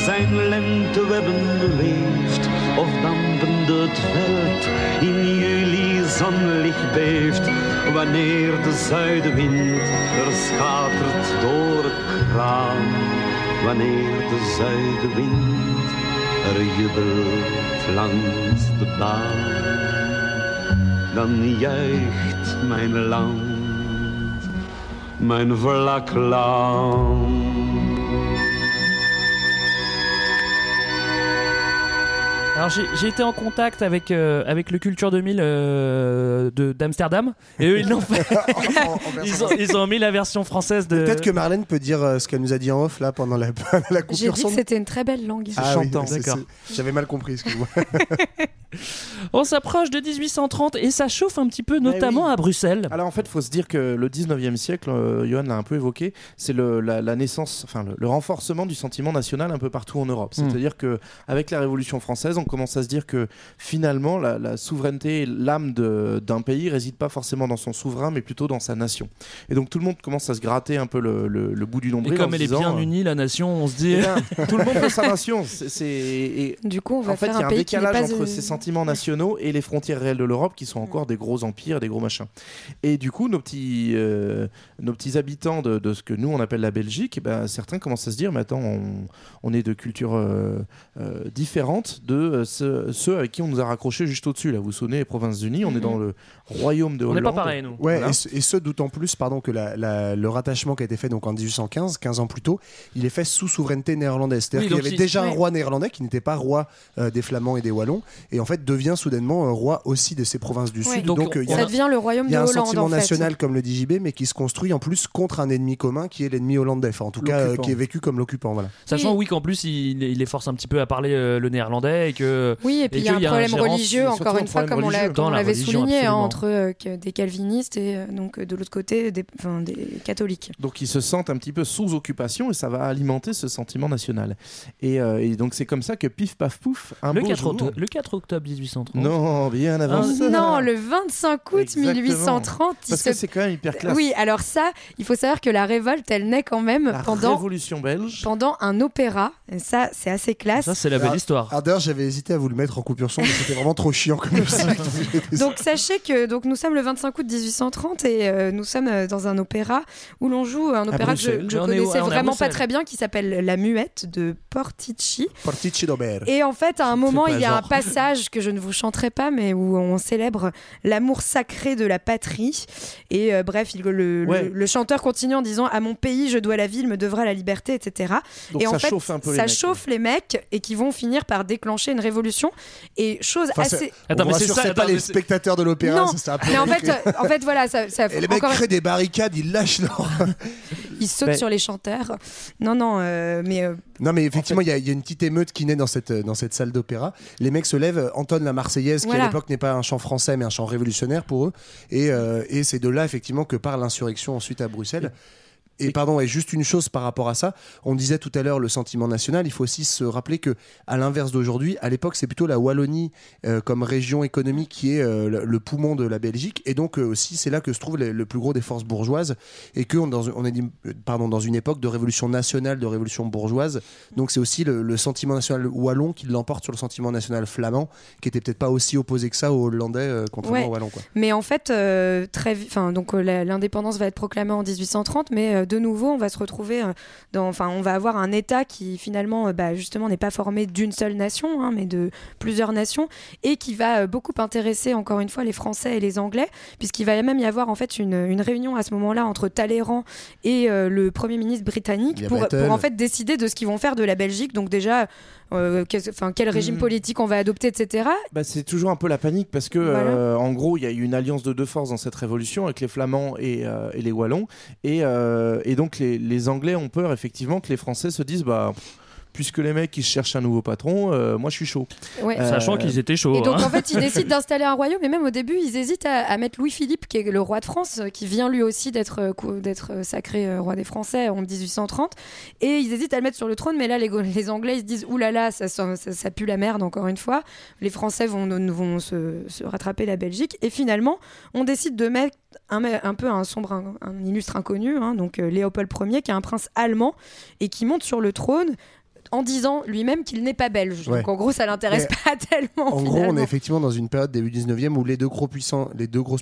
zijn lentewebben weeft of dampende het veld in juli zonlicht beeft. Wanneer de zuidenwind er schatert door het kraam, wanneer de zuidenwind er jubelt langs de baan, dan juicht mijn land, mijn vlak land. Alors j'ai été en contact avec le Culture 2000 d'Amsterdam et eux ils l'ont fait. ils ont mis la version française de. Peut-être que Marlène peut dire ce qu'elle nous a dit en off là pendant la coupure. J'ai dit que c'était une très belle langue. Ah chantant, oui, d'accord. J'avais mal compris, excuse-moi. On s'approche de 1830 et ça chauffe un petit peu, notamment à Bruxelles. Alors en fait, faut se dire que le 19e siècle, Johan l'a un peu évoqué, c'est la naissance, enfin le renforcement du sentiment national un peu partout en Europe. C'est-à-dire que avec la Révolution française, on commence à se dire que finalement la souveraineté, l'âme d'un pays réside pas forcément dans son souverain mais plutôt dans sa nation, et donc tout le monde commence à se gratter un peu le bout du nombril, et comme elle est bien unie la nation, on se dit ben, tout le monde veut sa nation, et du coup on va faire un pays qui n'est pas... En fait il y a un décalage entre ces sentiments nationaux et les frontières réelles de l'Europe qui sont encore des gros empires, des gros machins, et du coup nos petits habitants de ce que nous on appelle la Belgique, et ben, certains commencent à se dire mais attends, on est de cultures différentes de ceux avec qui on nous a raccrochés juste au-dessus. Là, vous sonnez les Provinces-Unies, on est dans le royaume de Hollande. On n'est pas pareil, nous. Ouais, voilà. Et ce d'autant plus que le rattachement qui a été fait donc, en 1815, 15 ans plus tôt, il est fait sous souveraineté néerlandaise. C'est-à-dire qu'il y avait déjà un roi néerlandais qui n'était pas roi des Flamands et des Wallons, et en fait devient soudainement roi aussi de ces provinces du Sud. Donc, ça devient le royaume de Hollande, en fait. Il y a un sentiment national, comme le dit JB, mais qui se construit en plus contre un ennemi commun qui est l'ennemi hollandais, enfin, en tout cas qui est vécu comme l'occupant. Voilà. Sachant qu'en plus, il les force un petit peu à parler le néerlandais. Et puis il y a un problème religieux, encore une fois, comme on l'avait souligné, entre des calvinistes et donc de l'autre côté des catholiques. Donc ils se sentent un petit peu sous occupation et ça va alimenter ce sentiment national. Et donc c'est comme ça que pif paf pouf, un beau jour, le 4 octobre octobre 1830. Non, bien avant ça. Non, le 25 août exactement. 1830. Parce que c'est quand même hyper classe. Oui, alors ça, il faut savoir que la révolte, elle naît quand même pendant la Révolution belge, pendant un opéra. Et ça, c'est assez classe. Ça, c'est la belle histoire. Ah, d'ailleurs, j'avais hésité à vous le mettre en coupure son, mais c'était vraiment trop chiant comme musique. Donc, sachez que nous sommes le 25 août 1830 et nous sommes dans un opéra où l'on joue un opéra que je connaissais vraiment pas très bien, qui s'appelle La Muette de Portici. Portici d'Aubert. Et en fait, à un moment, il y a un passage que je ne vous chanterai pas, mais où on célèbre l'amour sacré de la patrie. Et bref, le chanteur continue en disant « À mon pays, je dois la vie, il me devra la liberté, etc. » Et en fait, ça chauffe les mecs et qui vont finir par déclencher une révolution. Et chose assez... Attends, mais c'est pas les spectateurs de l'opéra, c'est un peu... Mais en fait, voilà, ça... Et les mecs créent des barricades, ils lâchent leur... Ils sautent sur les chanteurs. Non, mais effectivement, il y a une petite émeute qui naît dans cette salle d'opéra. Les mecs se lèvent, entonnent la Marseillaise, qui à l'époque n'est pas un chant français, mais un chant révolutionnaire pour eux. Et c'est de là, effectivement, que part l'insurrection ensuite à Bruxelles. Et juste une chose par rapport à ça, on disait tout à l'heure le sentiment national, il faut aussi se rappeler que à l'inverse d'aujourd'hui, à l'époque c'est plutôt la Wallonie comme région économique qui est le poumon de la Belgique, et donc aussi c'est là que se trouve le plus gros des forces bourgeoises, et que on est dans une époque de révolution nationale, de révolution bourgeoise, donc c'est aussi le sentiment national wallon qui l'emporte sur le sentiment national flamand, qui était peut-être pas aussi opposé que ça aux Hollandais, contrairement aux Wallons, quoi. Mais en fait, l'indépendance va être proclamée en 1830, mais de nouveau, on va se retrouver on va avoir un État qui finalement, justement, n'est pas formé d'une seule nation, mais de plusieurs nations, et qui va beaucoup intéresser encore une fois les Français et les Anglais, puisqu'il va même y avoir en fait une réunion à ce moment-là entre Talleyrand et le Premier ministre britannique pour en fait décider de ce qu'ils vont faire de la Belgique. Donc déjà, quel régime politique on va adopter, etc. C'est toujours un peu la panique parce que en gros, il y a eu une alliance de deux forces dans cette révolution avec les Flamands et les Wallons, et donc les Anglais ont peur effectivement que les Français se disent puisque les mecs ils cherchent un nouveau patron, moi je suis chaud. Ouais. Sachant qu'ils étaient chauds. Et donc en fait ils décident d'installer un royaume, et même au début ils hésitent à mettre Louis-Philippe, qui est le roi de France, qui vient lui aussi d'être sacré roi des Français en 1830, et ils hésitent à le mettre sur le trône, mais là les Anglais ils se disent oulala, ça pue la merde encore une fois, les Français vont se rattraper la Belgique, et finalement on décide de mettre un peu un illustre inconnu, donc Léopold Ier, qui est un prince allemand et qui monte sur le trône en disant lui-même qu'il n'est pas belge. Ouais. Donc en gros, ça l'intéresse pas tellement. En gros, on est effectivement dans une période début 19e où les deux grosses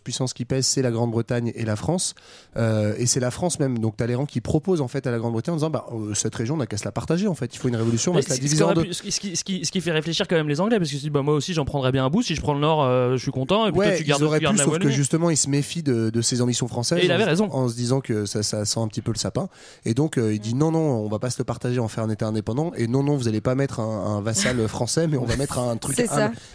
puissances qui pèsent, c'est la Grande-Bretagne et la France. Et c'est la France même. Donc Talleyrand qui propose en fait à la Grande-Bretagne en disant cette région, on n'a qu'à se la partager en fait. Il faut une révolution, on va se la diviser en deux. Ce qui fait réfléchir quand même les Anglais, parce que moi aussi j'en prendrais bien un bout. Si je prends le Nord, je suis content. Et puis toi, tu gardes la Wallonie. Sauf que justement, il se méfie de ses ambitions françaises. Et il avait raison. En se disant que ça sent un petit peu le sapin. Et donc il dit non, on va pas se le partager, en faire un État indépendant. Et non, vous n'allez pas mettre un vassal français, mais on va mettre un truc,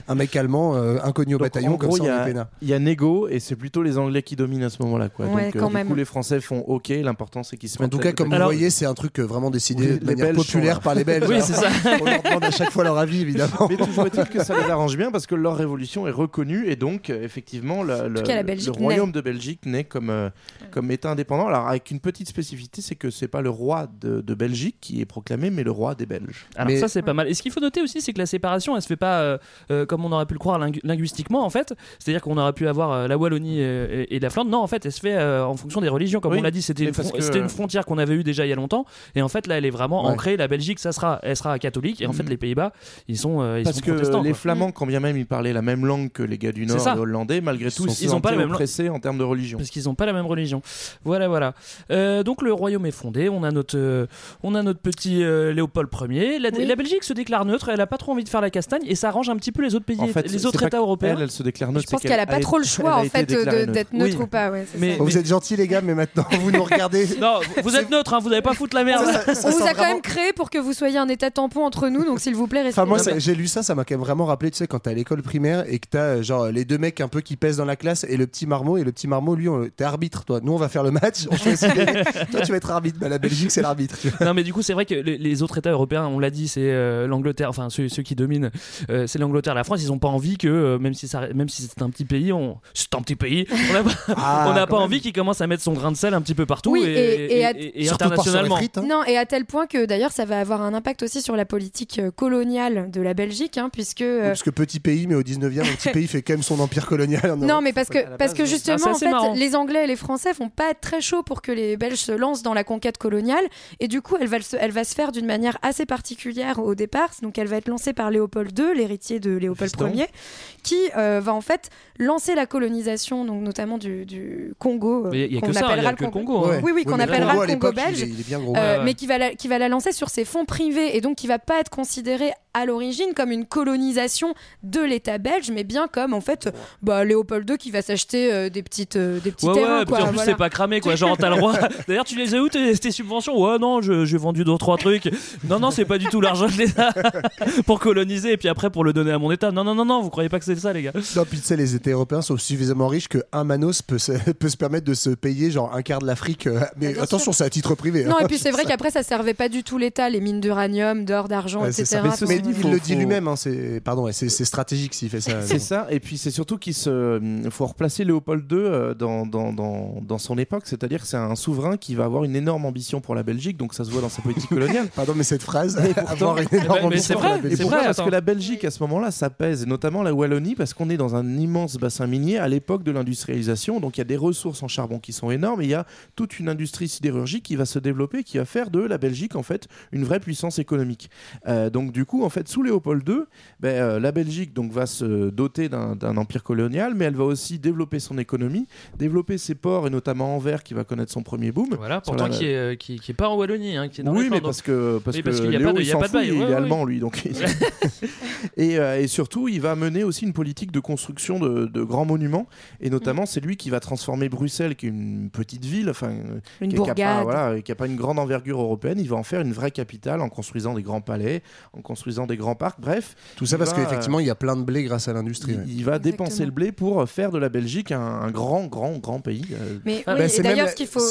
un mec allemand inconnu au bataillon, comme ça on est peinard. Il y a négo, et c'est plutôt les Anglais qui dominent à ce moment-là, quoi. Ouais, donc du coup les Français font OK, l'important c'est qu'ils se mettent. En tout cas, comme vous voyez, c'est un truc vraiment décidé de manière populaire par les Belges. Oui, c'est ça. On leur demande à chaque fois leur avis, évidemment. Mais toujours est-il que ça les arrange bien, parce que leur révolution est reconnue, et donc effectivement le royaume de Belgique naît comme État indépendant. Alors avec une petite spécificité, c'est que c'est pas le roi de Belgique qui est proclamé, mais le roi des Belges. Alors ça c'est pas mal. Et ce qu'il faut noter aussi, c'est que la séparation elle se fait pas comme on aurait pu le croire linguistiquement en fait, c'est-à-dire qu'on aurait pu avoir la Wallonie et la Flandre. Non, en fait elle se fait en fonction des religions, comme on l'a dit. C'était une frontière qu'on avait eue déjà il y a longtemps, et en fait là elle est vraiment ancrée. La Belgique elle sera catholique, et en fait les Pays-Bas ils sont protestants, parce que les Flamands, quand bien même ils parlaient la même langue que les gars du Nord, les Hollandais, malgré tout ils sont pas la même oppressés en termes de religion, parce qu'ils ont pas la même religion. Voilà. Donc le royaume est fondé, on a notre petit Léopold Ier, la Belgique se déclare neutre, elle a pas trop envie de faire la castagne, et ça arrange un petit peu les autres pays, en fait, les autres États européens. Elle se déclare neutre. Je pense qu'elle a pas trop le choix en fait d'être neutre ou pas. Ouais, vous êtes gentils les gars, mais maintenant vous nous regardez. Non, vous êtes neutre, vous n'allez pas foutre la merde. On vous a quand même créé pour que vous soyez un État tampon entre nous, donc s'il vous plaît restez. Enfin moi j'ai lu ça m'a quand même vraiment rappelé, tu sais, quand t'es à l'école primaire et que t'as genre les deux mecs un peu qui pèsent dans la classe, et le petit marmot lui, t'es arbitre toi. Nous on va faire le match, on choisit. Toi tu vas être arbitre, la Belgique c'est l'arbitre. Non mais du coup c'est vrai que les autres États européens européens, on l'a dit, c'est l'Angleterre, enfin ceux qui dominent, c'est l'Angleterre, la France. Ils n'ont pas envie que, même si c'est un petit pays, on n'a pas, envie qu'il commence à mettre son grain de sel un petit peu partout, oui, et internationalement. Frites, hein. Non, et à tel point que d'ailleurs ça va avoir un impact aussi sur la politique coloniale de la Belgique, hein, puisque petit pays, mais au 19e, un petit pays fait quand même son empire colonial. Non, mais parce que justement, en fait, les Anglais et les Français font pas très chaud pour que les Belges se lancent dans la conquête coloniale, et du coup, elle va se faire d'une manière assez particulière au départ. Donc, elle va être lancée par Léopold II, l'héritier de Léopold Ier, qui va en fait lancer la colonisation, donc notamment du Congo, qu'on appellera le Congo, qu'on appellera le Congo belge, mais qui va la lancer sur ses fonds privés, et donc qui va pas être considéré à l'origine comme une colonisation de l'État belge, mais bien comme en fait Léopold II qui va s'acheter des petites terrains, puis en plus c'est pas cramé, quoi, genre t'as le droit. D'ailleurs, tu les as où tes subventions? Ouais, non, j'ai vendu 2-3 trucs. Non, c'est pas du tout l'argent de l'État pour coloniser et puis après pour le donner à mon État. Non, vous croyez pas que c'est ça, les gars? Non, puis tu sais, les États européens sont suffisamment riches que un Manos peut se permettre de se payer genre un quart de l'Afrique, mais attention, c'est à titre privé. Non, et puis c'est vrai qu'après ça servait pas du tout l'État, les mines d'uranium, d'or, d'argent, etc. Il le dit lui-même, hein, c'est stratégique s'il fait ça. C'est ça, et puis c'est surtout qu'il faut replacer Léopold II dans son époque, c'est-à-dire que c'est un souverain qui va avoir une énorme ambition pour la Belgique, donc ça se voit dans sa politique coloniale. Pardon, mais cette phrase, avoir une énorme ambition pour la Belgique. Et pourquoi? Parce que la Belgique, à ce moment-là, ça pèse, et notamment la Wallonie, parce qu'on est dans un immense bassin minier à l'époque de l'industrialisation, donc il y a des ressources en charbon qui sont énormes, et il y a toute une industrie sidérurgique qui va se développer, qui va faire de la Belgique, en fait, une vraie puissance économique. Donc du coup, en fait, sous Léopold II, la Belgique donc, va se doter d'un empire colonial, mais elle va aussi développer son économie, développer ses ports, et notamment Anvers, qui va connaître son premier boom. Voilà, pourtant qui est pas en Wallonie, hein, qui est dans les fonds, donc... parce que Léo, il s'en fout, il est allemand, lui. Donc... et surtout, il va mener aussi une politique de construction de grands monuments, et notamment, c'est lui qui va transformer Bruxelles, qui est une petite ville, qui n'a pas une grande envergure européenne, il va en faire une vraie capitale en construisant des grands palais, en construisant des grands parcs, bref. Tout ça parce qu'effectivement, il y a plein de blé grâce à l'industrie. Il va dépenser le blé pour faire de la Belgique un grand pays. Mais oui, et d'ailleurs, ce qu'il faut...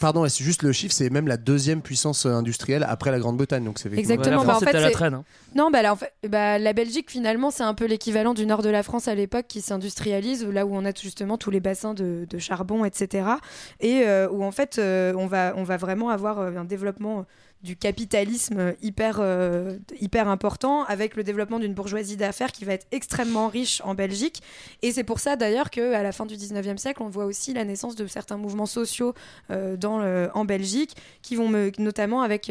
Pardon, c'est juste le chiffre, c'est même la deuxième puissance industrielle après la Grande-Bretagne. Donc c'est exactement. La France était à la traîne. Hein. Non, la Belgique, finalement, c'est un peu l'équivalent du nord de la France à l'époque qui s'industrialise, là où on a justement tous les bassins de charbon, etc. Et où, en fait, on va vraiment avoir un développement du capitalisme hyper important, avec le développement d'une bourgeoisie d'affaires qui va être extrêmement riche en Belgique. Et c'est pour ça d'ailleurs qu'à la fin du 19e siècle, on voit aussi la naissance de certains mouvements sociaux en Belgique, qui vont notamment avec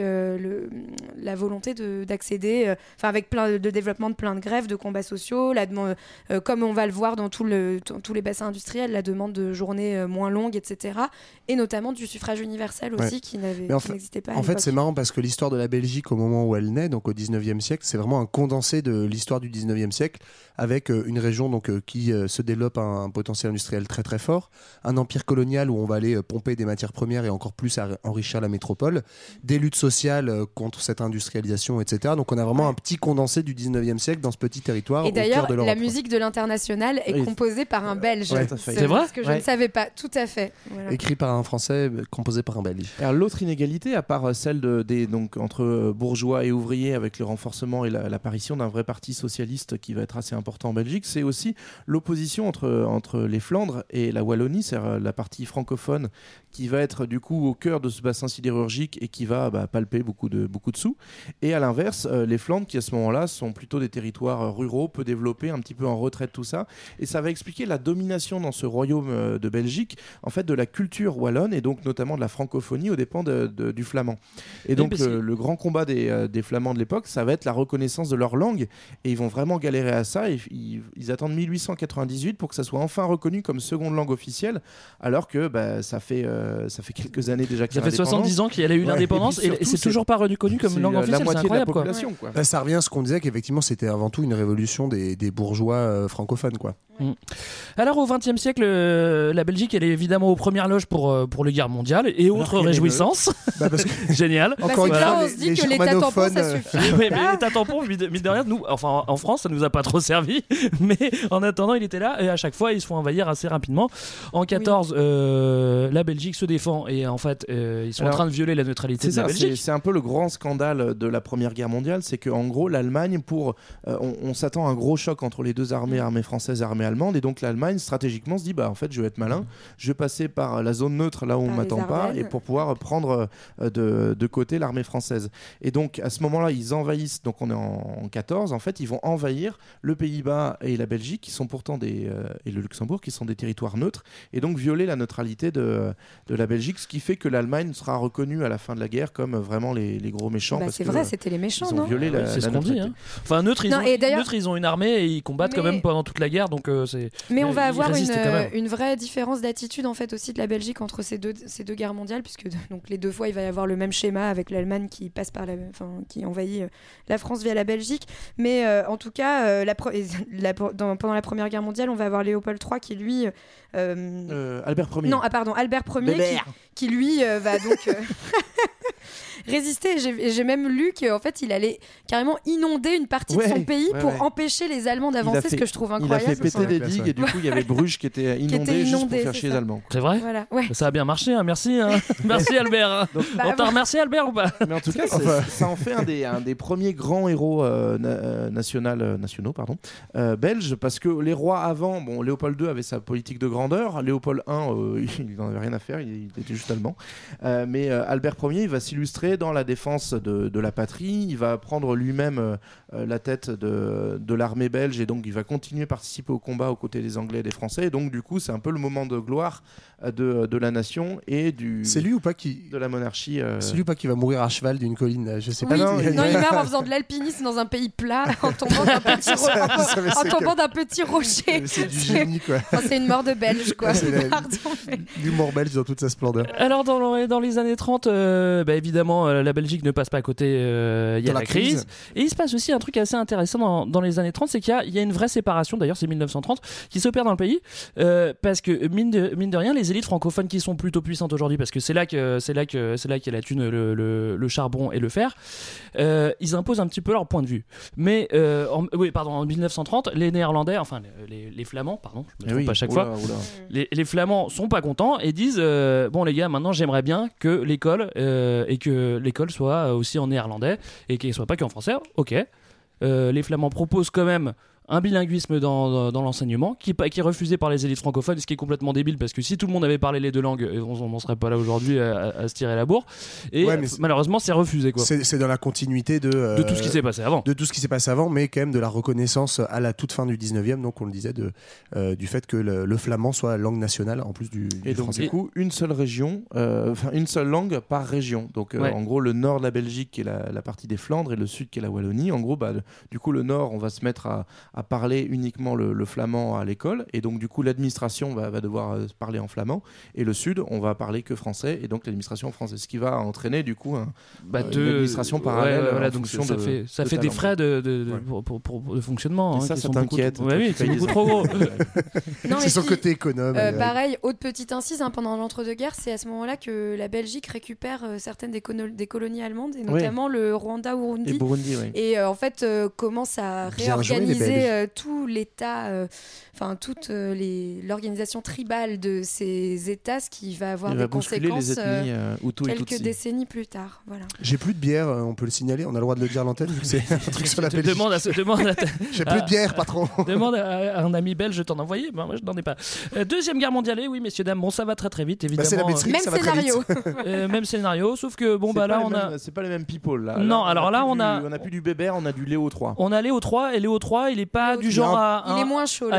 la volonté d'accéder, avec le développement de plein de grèves, de combats sociaux, la demande, comme on va le voir dans tous les bassins industriels, la demande de journées moins longues, etc. Et notamment du suffrage universel aussi, qui n'existait pas à l'époque. En fait, c'est marrant parce que l'histoire de la Belgique au moment où elle naît, donc au 19e siècle, c'est vraiment un condensé de l'histoire du 19e siècle, avec une région donc, qui se développe un potentiel industriel très très fort, un empire colonial où on va aller pomper des matières premières et encore plus enrichir la métropole, des luttes sociales contre cette industrialisation, etc. Donc on a vraiment un petit condensé du 19e siècle dans ce petit territoire au cœur de l'Europe. Et d'ailleurs, la musique de l'Internationale est composée par un Belge. Ouais, c'est vrai ? Ce que je ne savais pas, tout à fait. Voilà. Écrit par un Français, composé par un Belge. Alors, l'autre inégalité, à part celle entre bourgeois et ouvriers, avec le renforcement et l'apparition d'un vrai parti socialiste qui va être assez important en Belgique, c'est aussi l'opposition entre les Flandres et la Wallonie, c'est-à-dire la partie francophone qui va être du coup au cœur de ce bassin sidérurgique et qui va palper beaucoup de sous. Et à l'inverse, les Flandres qui à ce moment-là sont plutôt des territoires ruraux, peu développés, un petit peu en retrait de tout ça. Et ça va expliquer la domination dans ce royaume de Belgique, en fait, de la culture wallonne et donc notamment de la francophonie aux dépens du flamand. Et donc le grand combat des Flamands de l'époque, ça va être la reconnaissance de leur langue, et ils vont vraiment galérer à ça, et ils attendent 1898 pour que ça soit enfin reconnu comme seconde langue officielle, alors que ça fait quelques années déjà qu'il y a l'indépendance. Ça fait 70 ans qu'il y a eu l'indépendance, et c'est toujours pas reconnu comme langue officielle, c'est incroyable, quoi. Quoi. Bah, ça revient à ce qu'on disait, qu'effectivement c'était avant tout une révolution des bourgeois francophones, quoi. Mmh. Alors au XXe siècle, la Belgique, elle est évidemment aux premières loges pour les guerres mondiales et autres réjouissances. Parce que... génial. Encore parce que là, on se dit que l'état tampon, ça suffit. Oui, mais l'état tampon, mine de rien, nous, enfin, en France, ça nous a pas trop servi. Mais en attendant, il était là et à chaque fois, ils se font envahir assez rapidement. En 14, la Belgique se défend et en fait, ils sont en train de violer la neutralité de la Belgique. C'est un peu le grand scandale de la Première Guerre mondiale, c'est qu'en gros, l'Allemagne, on s'attend à un gros choc entre les deux armées, armée française et armée allemande, et donc l'Allemagne, stratégiquement, se dit, bah en fait, je vais être malin, je vais passer par la zone neutre, là où on m'attend pas, et pour pouvoir prendre de côté l'armée française. Et donc à ce moment-là, ils envahissent, donc on est en 14, en fait, ils vont envahir le Pays-Bas et la Belgique, qui sont pourtant et le Luxembourg, qui sont des territoires neutres, et donc violer la neutralité de la Belgique, ce qui fait que l'Allemagne sera reconnue à la fin de la guerre comme vraiment les gros méchants. Bah, parce que c'était les méchants, non ? Ils ont violé la neutralité. Hein. Enfin, neutre, ils ont une armée et ils combattent quand même pendant toute la guerre, donc c'est... Mais on va avoir une vraie différence d'attitude, en fait, aussi de la Belgique entre ces deux guerres mondiales, puisque donc, les deux fois, il va y avoir le même schéma avec l'Allemagne qui passe qui envahit la France via la Belgique. Mais en tout cas, pendant la Première Guerre mondiale, on va avoir Léopold III qui, lui... Albert Ier. Non, Albert Ier qui lui, va donc... résister. J'ai même lu qu'en fait, il allait carrément inonder une partie de son pays pour empêcher les Allemands d'avancer, ce que je trouve incroyable. Il a fait péter des digues et du coup, il y avait Bruges qui était inondée juste pour faire chier les Allemands. C'est vrai ? Voilà. Ouais. Ça a bien marché, hein. Merci. Hein. Merci Albert. Donc, on t'a remercié Albert ou pas ? Mais en tout cas, ça en fait un des premiers grands héros nationaux, belges, parce que les rois avant, bon, Léopold II avait sa politique de grandeur, Léopold I, il n'en avait rien à faire, il était juste allemand. Mais Albert Ier, il va s'illustrer dans la défense de la patrie, il va prendre lui-même la tête de l'armée belge et donc il va continuer à participer au combat aux côtés des Anglais et des Français, et donc du coup c'est un peu le moment de gloire de la nation et de la monarchie. C'est lui ou pas qui va mourir à cheval d'une colline, je sais pas. Non, il meurt en faisant de l'alpinisme dans un pays plat en tombant d'un petit rocher. C'est du génie, quoi. Enfin, c'est une mort de belge, quoi. L'humour belge dans toute sa splendeur. Alors dans les années 30, évidemment, la Belgique ne passe pas à côté, il y a la crise. Et il se passe aussi un truc assez intéressant dans les années 30, c'est qu'il y a une vraie séparation, d'ailleurs c'est 1930, qui s'opère dans le pays, parce que mine de rien, les élites francophones qui sont plutôt puissantes aujourd'hui, parce que c'est là qu'il y a la thune, le charbon et le fer, ils imposent un petit peu leur point de vue. Mais en 1930, les Néerlandais, enfin les Flamands, pardon, je me trompe à chaque fois, les Flamands sont pas contents et disent bon les gars, maintenant j'aimerais bien que l'école et que l'école soit aussi en néerlandais et qu'elle soit pas qu'en français. Ok, les Flamands proposent quand même un bilinguisme dans l'enseignement qui est refusé par les élites francophones, ce qui est complètement débile, parce que si tout le monde avait parlé les deux langues, on n'en serait pas là aujourd'hui à se tirer la bourre. Et malheureusement, c'est refusé, quoi. C'est dans la continuité de tout ce qui s'est passé avant. De tout ce qui s'est passé avant, mais quand même de la reconnaissance à la toute fin du 19e, donc on le disait, du fait que le flamand soit langue nationale en plus du français. Du coup, une seule région, une seule langue par région. Donc en gros, le nord de la Belgique qui est la partie des Flandres et le sud qui est la Wallonie. En gros, du coup, le nord, on va se mettre à parler uniquement le flamand à l'école, et donc du coup l'administration va devoir parler en flamand, et le sud on va parler que français, et donc l'administration française, ce qui va entraîner du coup une administration parallèle. Donc ça fait des frais de fonctionnement, et ça t'inquiète, c'est beaucoup trop gros. C'est son côté économe. Pareil, autre petite incise, pendant l'entre-deux-guerres, c'est à ce moment-là que la Belgique récupère certaines des colonies allemandes, et notamment le Rwanda, Burundi, et en fait commence à réorganiser tout l'État, l'organisation tribale de ces États, ce qui va avoir des conséquences quelques décennies plus tard. Voilà. J'ai plus de bière, on peut le signaler, on a le droit de le dire à l'antenne, vu que c'est un truc sur la Belgique. J'ai plus de bière, patron. Demande à un ami belge, je t'en envoyais, moi je n'en ai pas. Deuxième guerre mondiale, oui messieurs dames, bon ça va très très vite évidemment. Même scénario, sauf que c'est pas les mêmes people là. Non, alors là on a plus du Bébert, on a du Léo III. On a Léo III, et Léo III il est pas du genre à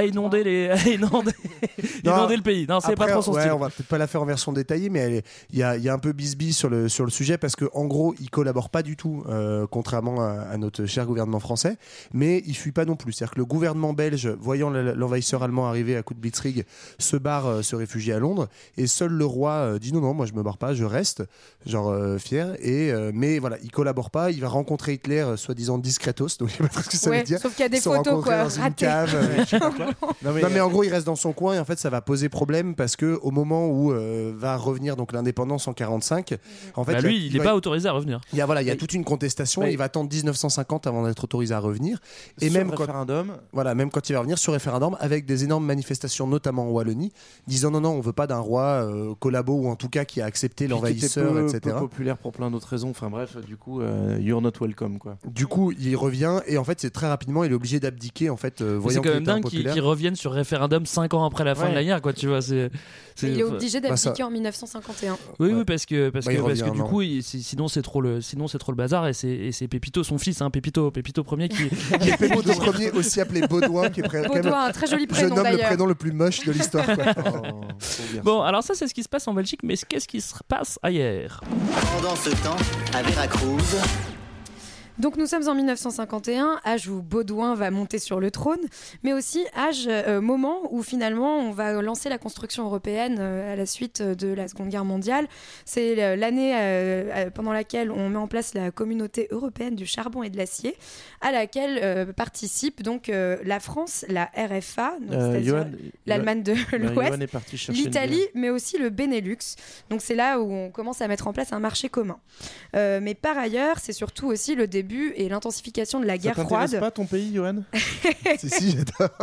inonder le pays. Non, c'est pas trop son style. On va peut-être pas la faire en version détaillée, mais il y a un peu bisbille sur le sujet, parce que en gros, il collabore pas du tout, contrairement à notre cher gouvernement français, mais il fuit pas non plus. C'est-à-dire que le gouvernement belge, voyant l'envahisseur allemand arriver à coup de blitzkrieg, se barre, se réfugie à Londres, et seul le roi dit non, moi je me barre pas, je reste, genre fier. Et mais voilà, il collabore pas. Il va rencontrer Hitler, soi-disant discretos, donc je sais pas ce que ça veut dire. Sauf qu'il y a des photos. quoi, dans une cave. Non mais en gros il reste dans son coin et en fait ça va poser problème parce que au moment où va revenir donc l'indépendance en 45, en fait lui il n'est pas autorisé à revenir. Il y a toute une contestation. Il va attendre 1950 avant d'être autorisé à revenir. Et même référendum. Même quand il va revenir sur référendum avec des énormes manifestations notamment en Wallonie disant non on veut pas d'un roi collabo ou en tout cas qui a accepté l'envahisseur, etc. Peu populaire pour plein d'autres raisons. Enfin bref, du coup you're not welcome quoi. Du coup il revient et en fait c'est très rapidement il est obligé d'abdiquer en fait. Voyant c'est quand même dingue qu'ils reviennent sur référendum 5 ans après la fin de la guerre quoi, tu vois. C'est il est obligé d'abdiquer en 1951. Oui parce que du coup sinon c'est trop le bazar et c'est Pépito son fils Pépito Ier qui est Pépito Ier aussi appelé Baudouin qui est Baudouin, très joli prénom d'ailleurs. Je nomme le prénom le plus moche de l'histoire quoi. Bon alors ça c'est ce qui se passe en Belgique, mais qu'est-ce qui se passe ailleurs pendant ce temps à Veracruz? Donc nous sommes en 1951, âge où Baudouin va monter sur le trône, mais aussi moment où finalement on va lancer la construction européenne à la suite de la Seconde Guerre mondiale. C'est l'année pendant laquelle on met en place la communauté européenne du charbon et de l'acier, à laquelle participe donc la France, la RFA, donc c'est-à-dire l'Allemagne de l'Ouest, l'Italie, mais aussi le Benelux. Donc c'est là où on commence à mettre en place un marché commun. Mais par ailleurs, c'est surtout aussi le début et l'intensification de la guerre froide. Ça t'intéresse pas ton pays, Johan? Si, j'adore.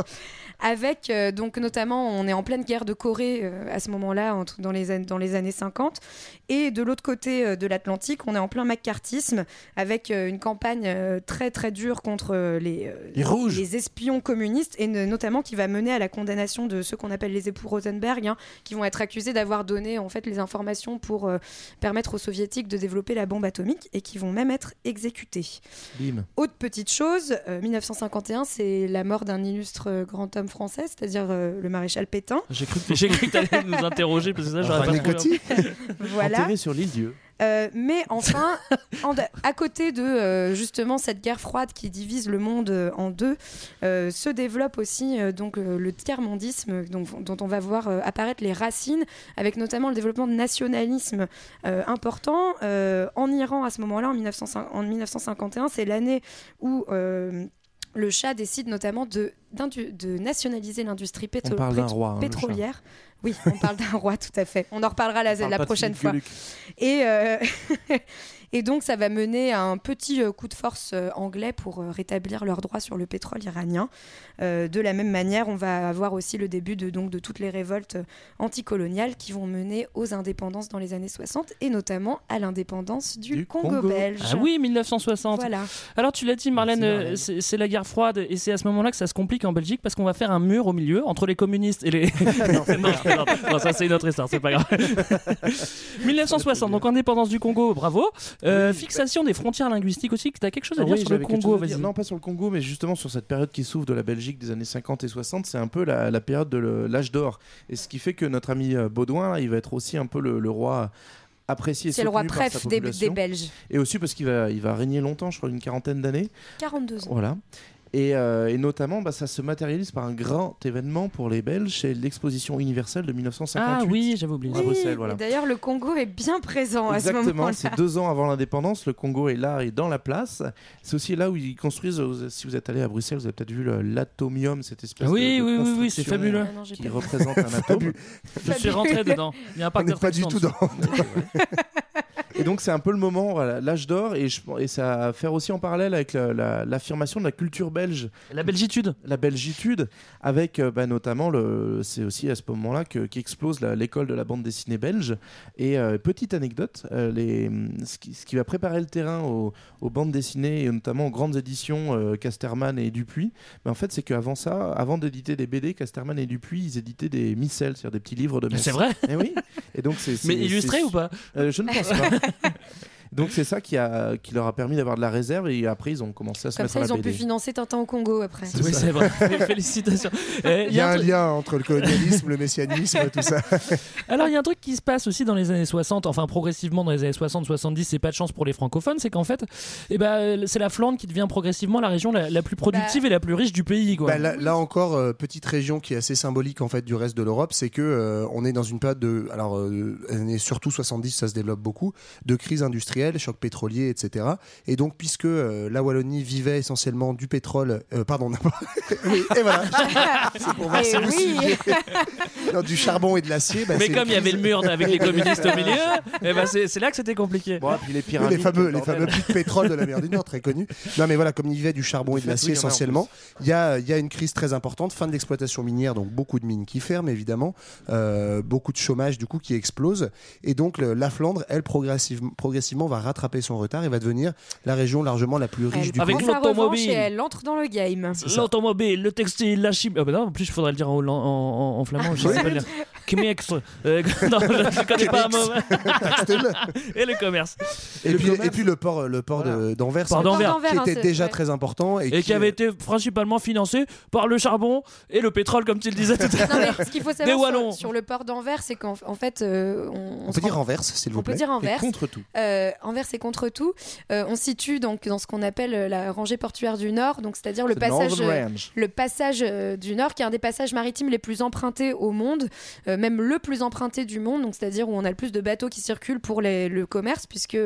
Avec donc notamment on est en pleine guerre de Corée à ce moment-là dans les années 50 et de l'autre côté de l'Atlantique on est en plein McCarthyisme avec une campagne très très dure contre les espions communistes et notamment qui va mener à la condamnation de ceux qu'on appelle les époux Rosenberg qui vont être accusés d'avoir donné en fait les informations pour permettre aux soviétiques de développer la bombe atomique et qui vont même être exécutés. Bim. Autre petite chose, 1951 c'est la mort d'un illustre grand homme français, c'est-à-dire le maréchal Pétain. J'ai cru que tu allais nous interroger parce que ça j'aurais pas trouvé. Voilà. Enterré sur l'île d'Yeu. Mais enfin, à côté de justement cette guerre froide qui divise le monde en deux, se développe aussi le tiers-mondisme dont on va voir apparaître les racines, avec notamment le développement de nationalisme important. En Iran, à ce moment-là, en 1951, c'est l'année où le Shah décide notamment de nationaliser l'industrie pétrolière. Oui, on parle d'un roi, tout à fait. On en reparlera la prochaine fois. Et donc, ça va mener à un petit coup de force anglais pour rétablir leurs droits sur le pétrole iranien. De la même manière, on va avoir aussi le début de toutes les révoltes anticoloniales qui vont mener aux indépendances dans les années 60 et notamment à l'indépendance du Congo belge. Ah oui, 1960. Voilà. Alors, tu l'as dit, Marlène, c'est la guerre froide et c'est à ce moment-là que ça se complique en Belgique parce qu'on va faire un mur au milieu entre les communistes et les... non, ça c'est une autre histoire, c'est pas grave. 1960, donc indépendance du Congo, bravo. Fixation des frontières linguistiques aussi. T'as quelque chose à dire sur le Congo? Vas-y. Non, pas sur le Congo, mais justement sur cette période qui s'ouvre de la Belgique des années 50 et 60, c'est un peu la période de l'âge d'or. Et ce qui fait que notre ami Baudouin, là, il va être aussi un peu le roi apprécié, c'est le roi préf des Belges. Et aussi parce qu'il va régner longtemps, je crois une quarantaine d'années. 42 ans. Voilà. Et notamment, ça se matérialise par un grand événement pour les Belges, c'est l'exposition universelle de 1958. Ah oui, j'avais oublié. À Bruxelles, voilà. D'ailleurs, le Congo est bien présent à ce moment-là. Exactement, c'est 2 ans avant l'indépendance, le Congo est là et dans la place. C'est aussi là où ils construisent, si vous êtes allé à Bruxelles, vous avez peut-être vu l'atomium, cette espèce de construction c'est fabuleux. Qui représente un atome. Je suis rentré dedans. Il y a un parc d'attractions. On n'est pas du tout dedans. Et donc c'est un peu le moment, voilà, l'âge d'or, et ça a à faire aussi en parallèle avec l'affirmation de la culture belge. La belgitude. La belgitude, avec notamment, c'est aussi à ce moment-là qu'explose l'école de la bande dessinée belge. Et petite anecdote, ce qui va préparer le terrain aux bandes dessinées, et notamment aux grandes éditions Casterman et Dupuis, mais en fait c'est qu'avant ça, avant d'éditer des BD, Casterman et Dupuis, ils éditaient des missels, c'est-à-dire des petits livres de messe. C'est vrai ? Et oui. Et donc, mais illustrés ou pas ? Je ne pense pas. Donc c'est ça qui leur a permis d'avoir de la réserve et après ils ont commencé à se mettre à la BD. Comme ça ils ont pu financer Tintin au Congo après. Oui c'est vrai, félicitations. Il y a un lien entre le colonialisme, le messianisme, tout ça. Alors il y a un truc qui se passe aussi dans les années 60, enfin progressivement dans les années 60-70, c'est pas de chance pour les francophones, c'est qu'en fait c'est la Flandre qui devient progressivement la région la plus productive et la plus riche du pays. Quoi. Là encore, petite région qui est assez symbolique en fait du reste de l'Europe, c'est qu'on est dans une période de, alors surtout 70 ça se développe beaucoup, de crise industrielle industriels, choc pétrolier, etc. Et donc, puisque la Wallonie vivait essentiellement du pétrole, et voilà, c'est pour voir si vous suivez. Non, du charbon et de l'acier. Bah, mais comme il y avait le mur avec les communistes au milieu, et bah c'est là que c'était compliqué. Bon, puis les pyramides, les fameux puits de pétrole de la mer du Nord, très connus. Non, mais voilà, comme ils vivaient du charbon et de l'acier essentiellement, il y a une crise très importante, fin de l'exploitation minière, donc beaucoup de mines qui ferment évidemment, beaucoup de chômage du coup qui explose, et donc la Flandre, elle progressivement va rattraper son retard et va devenir la région largement la plus riche du pays. Avec l'automobile, elle entre dans le game. L'automobile, le textile, la chimie. Ah ben non, en plus, il faudrait le dire en flamand. Je sais pas le dire. Kimex. Non, je ne connais pas un mot. Et le commerce. Et puis le port d'Anvers, qui était déjà très important et qui avait été principalement financé par le charbon et le pétrole, comme tu le disais tout à l'heure. Non, mais ce qu'il faut savoir sur le port d'Anvers, c'est qu'en fait, on peut dire Anvers, s'il vous plaît. On peut dire Anvers. Contre tout. Anvers est contre tout. On se situe donc dans ce qu'on appelle la rangée portuaire du Nord, donc c'est-à-dire le passage du Nord, qui est un des passages maritimes les plus empruntés au monde, même le plus emprunté du monde, donc c'est-à-dire où on a le plus de bateaux qui circulent pour le commerce, puisque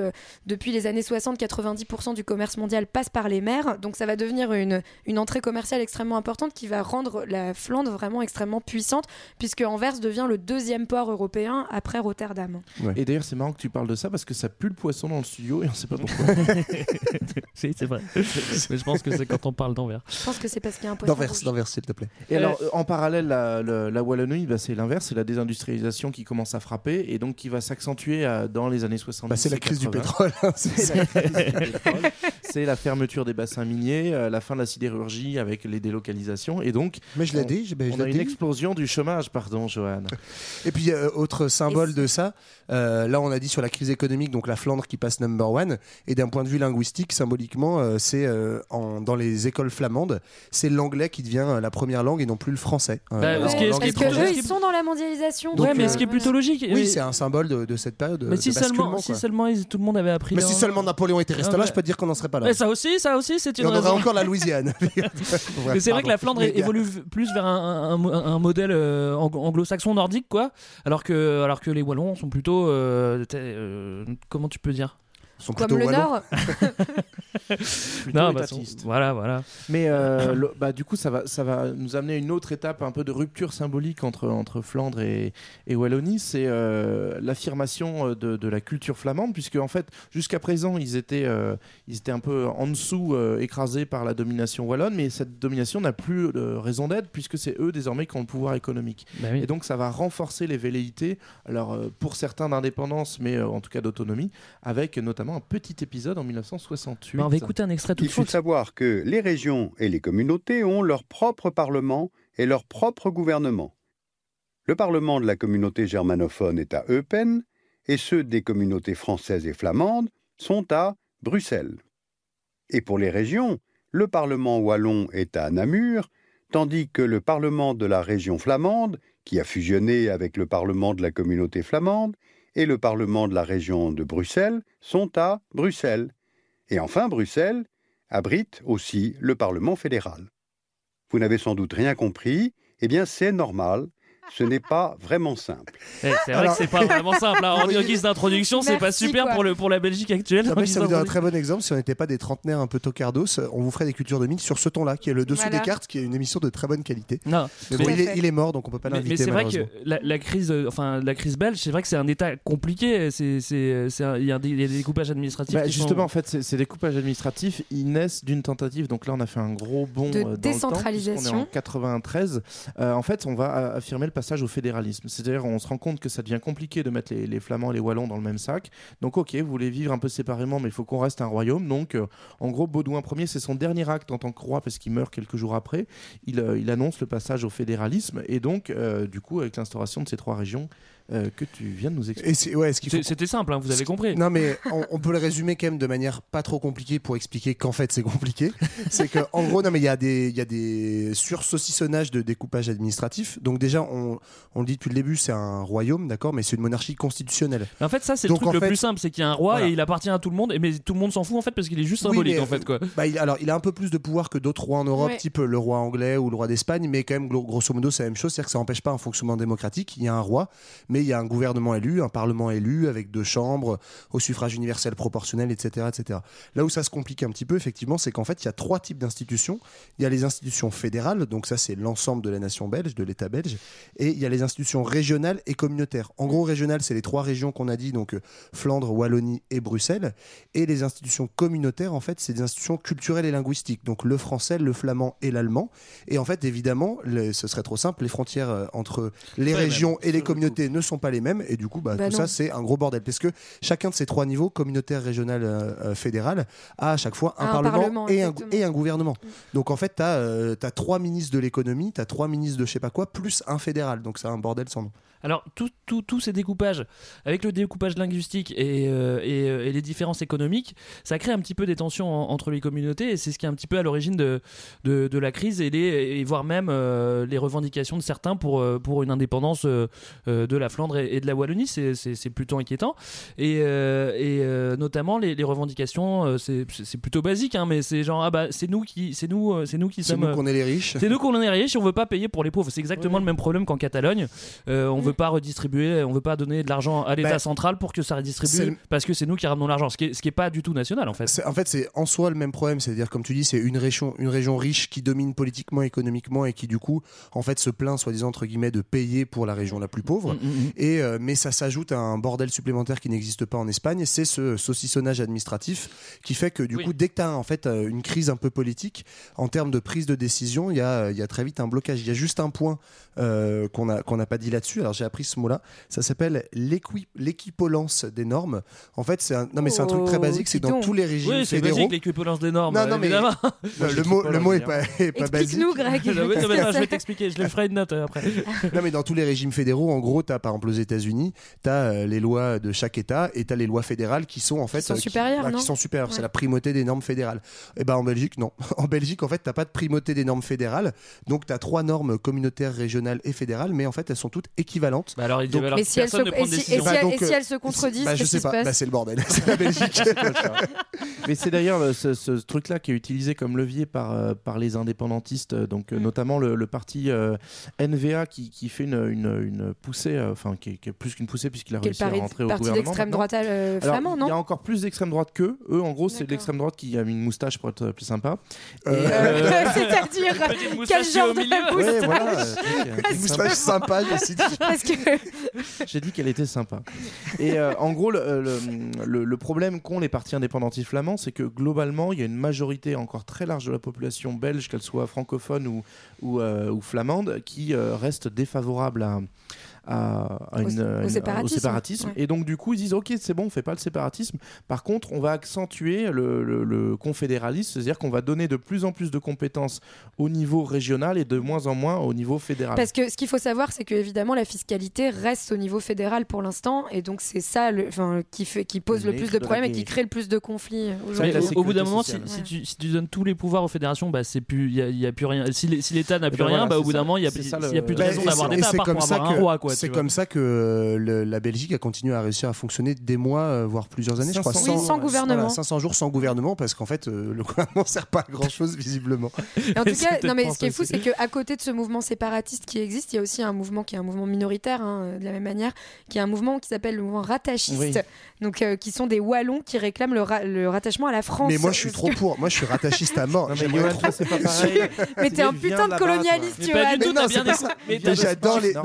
depuis les années 60, 90% du commerce mondial passe par les mers, donc ça va devenir une entrée commerciale extrêmement importante qui va rendre la Flandre vraiment extrêmement puissante, puisque Anvers devient le deuxième port européen après Rotterdam. Ouais. Et d'ailleurs, c'est marrant que tu parles de ça, parce que ça pue le poisson dans le studio et on ne sait pas pourquoi. Si, c'est vrai. Mais je pense que c'est quand on parle d'Anvers. Je pense que c'est parce qu'il y a un poisson d'Anvers, s'il te plaît. Et alors, en parallèle, la Wallonie, bah, c'est l'inverse, c'est la désindustrialisation qui commence à frapper et donc qui va s'accentuer dans les années 70. Bah, c'est la crise du pétrole. C'est la fermeture des bassins miniers, la fin de la sidérurgie avec les délocalisations. Et donc, on a une explosion du chômage, pardon, Johan. Et puis, autre symbole de ça, là, on a dit sur la crise économique, donc la Flandre qui passe number one. Et d'un point de vue linguistique, symboliquement, c'est dans les écoles flamandes, c'est l'anglais qui devient la première langue et non plus le français. Parce qu'eux, ils sont dans la mondialisation. Donc, ouais, mais ce qui est plutôt logique. Oui, c'est un symbole de cette période. Mais si seulement tout le monde avait appris. Mais si seulement Napoléon était resté là, je peux te dire qu'on n'en serait pas là. Mais ça aussi, c'est une raison. On aurait encore la Louisiane. Mais c'est vrai que la Flandre évolue plus vers un modèle anglo-saxon nordique, quoi. Alors que les Wallons sont plutôt. Comment tu peux dire? Sont comme le Nord. Non, voilà. Mais du coup, ça va nous amener à une autre étape, un peu de rupture symbolique entre Flandre et Wallonie. C'est l'affirmation de la culture flamande, puisque en fait, jusqu'à présent, ils étaient un peu en dessous, écrasés par la domination wallonne. Mais cette domination n'a plus raison d'être, puisque c'est eux désormais qui ont le pouvoir économique. Bah oui. Et donc, ça va renforcer les velléités. Alors, pour certains d'indépendance, mais en tout cas d'autonomie, avec notamment un petit épisode en 1968. On va écouter un extrait tout de suite. Il faut savoir que les régions et les communautés ont leur propre parlement et leur propre gouvernement. Le parlement de la communauté germanophone est à Eupen et ceux des communautés françaises et flamandes sont à Bruxelles. Et pour les régions, le parlement wallon est à Namur, tandis que le parlement de la région flamande, qui a fusionné avec le parlement de la communauté flamande, et le Parlement de la région de Bruxelles sont à Bruxelles. Et enfin, Bruxelles abrite aussi le Parlement fédéral. Vous n'avez sans doute rien compris, eh bien c'est normal, ce n'est pas vraiment simple. C'est vrai que c'est pas vraiment simple. En guise d'introduction, c'est pas super pour la Belgique actuelle. Ça vous donne un très bon exemple. Si on n'était pas des trentenaires un peu tocardos, on vous ferait des cultures de mines sur ce ton-là, qui est le dessous des cartes, qui est une émission de très bonne qualité. Non, mais bon, il est mort, donc on peut pas l'inviter. Mais c'est vrai que la crise belge, c'est vrai que c'est un état compliqué. Il y a des coupages administratifs. Justement, en fait, ces découpages administratifs, ils naissent d'une tentative. Donc là, on a fait un gros bond de décentralisation. On est en 93. En fait, on va affirmer le passage au fédéralisme. C'est-à-dire on se rend compte que ça devient compliqué de mettre les Flamands et les Wallons dans le même sac. Donc ok, vous voulez vivre un peu séparément, mais il faut qu'on reste un royaume. Donc en gros, Baudouin Ier, c'est son dernier acte en tant que roi parce qu'il meurt quelques jours après. Il annonce le passage au fédéralisme et donc du coup avec l'instauration de ces trois régions que tu viens de nous expliquer. C'était simple, hein, vous avez compris. Non, mais on peut le résumer quand même de manière pas trop compliquée pour expliquer qu'en fait c'est compliqué. C'est que en gros, non, mais il y a des sursaucissonnages de découpage administratif. Donc déjà, on le dit depuis le début, c'est un royaume, d'accord, mais c'est une monarchie constitutionnelle. Mais en fait, ça c'est le truc plus simple, c'est qu'il y a un roi et il appartient à tout le monde, mais tout le monde s'en fout en fait parce qu'il est juste symbolique en fait quoi. Il a un peu plus de pouvoir que d'autres rois en Europe, type le roi anglais ou le roi d'Espagne, mais quand même grosso modo c'est la même chose, c'est-à-dire que ça n'empêche pas un fonctionnement démocratique. Il y a un roi, mais mais il y a un gouvernement élu, un parlement élu avec deux chambres, au suffrage universel proportionnel, etc., etc. Là où ça se complique un petit peu, effectivement, c'est qu'en fait, il y a trois types d'institutions. Il y a les institutions fédérales, donc ça, c'est l'ensemble de la nation belge, de l'État belge, et il y a les institutions régionales et communautaires. En gros, régionales, c'est les trois régions qu'on a dit, donc Flandre, Wallonie et Bruxelles, et les institutions communautaires, en fait, c'est des institutions culturelles et linguistiques, donc le français, le flamand et l'allemand. Et en fait, évidemment, ce serait trop simple, les frontières entre les régions et les communautés ne sont pas les mêmes, et du coup, tout ça, c'est un gros bordel, parce que chacun de ces trois niveaux, communautaire, régional, fédéral, a à chaque fois un parlement et un gouvernement. Donc en fait, tu as trois ministres de l'économie, tu as trois ministres de je sais pas quoi, plus un fédéral, donc c'est un bordel sans nom. Alors, tous ces découpages, avec le découpage linguistique et les différences économiques, ça crée un petit peu des tensions entre les communautés, et c'est ce qui est un petit peu à l'origine de la crise et voire même les revendications de certains pour une indépendance de la Flandre et de la Wallonie. C'est plutôt inquiétant. Et notamment, les revendications, c'est plutôt basique, hein, mais c'est genre, c'est nous qui sommes... C'est nous qu'on est les riches. C'est nous qu'on est riches et on ne veut pas payer pour les pauvres. C'est exactement le même problème qu'en Catalogne. On veut pas redistribuer, on veut pas donner de l'argent à l'État central pour que ça redistribue, parce que c'est nous qui ramenons l'argent, ce qui est pas du tout national en fait. C'est en soi le même problème, c'est-à-dire comme tu dis, c'est une région riche qui domine politiquement, économiquement et qui du coup en fait se plaint soi-disant entre guillemets de payer pour la région la plus pauvre. Mais ça s'ajoute à un bordel supplémentaire qui n'existe pas en Espagne, c'est ce saucissonnage administratif qui fait que du coup dès que t'as en fait une crise un peu politique en termes de prise de décision, il y a très vite un blocage. Il y a juste un point qu'on n'a pas dit là-dessus. Alors j'ai appris ce mot-là, ça s'appelle l'équipolence des normes. En fait, c'est un truc très basique, c'est dans tous les régimes fédéraux. Oui, c'est basique, l'équipolence des normes. Non, mais le mot est pas basique. Explique-nous, Greg. Je vais t'expliquer, je le ferai une note après. Non, mais dans tous les régimes fédéraux, en gros, t'as par exemple aux États-Unis, t'as les lois de chaque État et t'as les lois fédérales qui sont en fait qui sont supérieures. C'est la primauté des normes fédérales. Et ben en Belgique, non. En Belgique, en fait, t'as pas de primauté des normes fédérales, donc t'as trois normes communautaires, régionales et fédérales, mais en fait, elles sont toutes équivalentes. Bah alors, donc, si personne ne prend de décision. Et si elles se contredisent, qu'est-ce qui se passe ? C'est le bordel, c'est la Belgique. Mais c'est d'ailleurs ce truc-là qui est utilisé comme levier par les indépendantistes, donc notamment le parti NVA qui fait une poussée, enfin qui est plus qu'une poussée puisqu'il a réussi à rentrer au gouvernement. Parti d'extrême droite flamand, non ? Il y a encore plus d'extrême droite qu'eux. Eux, en gros, c'est l'extrême droite qui a mis une moustache pour être plus sympa. C'est-à-dire quel genre de moustache ? Une moustache sympa, j'ai dit. J'ai dit qu'elle était sympa. Et en gros, le problème qu'ont les partis indépendantistes flamands, c'est que globalement, il y a une majorité encore très large de la population belge, qu'elle soit francophone ou flamande, qui reste défavorable au séparatisme. Ouais. Et donc du coup ils disent ok, c'est bon, on fait pas le séparatisme, par contre on va accentuer le confédéralisme, c'est-à-dire qu'on va donner de plus en plus de compétences au niveau régional et de moins en moins au niveau fédéral, parce que ce qu'il faut savoir, c'est que évidemment la fiscalité reste au niveau fédéral pour l'instant, et donc c'est ça qui pose le plus de problèmes et qui crée le plus de conflits au bout d'un moment. Si tu donnes tous les pouvoirs aux fédérations, c'est plus, il y a plus rien. Si l'État n'a plus rien, au bout d'un moment il y a plus de raison d'avoir d'État à part pour avoir un roi, quoi. C'est comme ça que la Belgique a continué à réussir à fonctionner des mois, voire plusieurs années, 500, je crois. 100 gouvernement. Voilà, 500 jours sans gouvernement, parce qu'en fait, le gouvernement ne sert pas à grand-chose, visiblement. Et en tout cas, ce qui est fou, c'est qu'à côté de ce mouvement séparatiste qui existe, il y a aussi un mouvement qui est un mouvement minoritaire, hein, de la même manière, qui est un mouvement qui s'appelle le mouvement rattachiste, donc, qui sont des Wallons qui réclament le rattachement à la France. Mais moi, je suis trop pour. Moi, je suis rattachiste à mort. Non, mais moi, c'est pas pareil. Mais t'es un putain de colonialiste, tu vois. J'adore les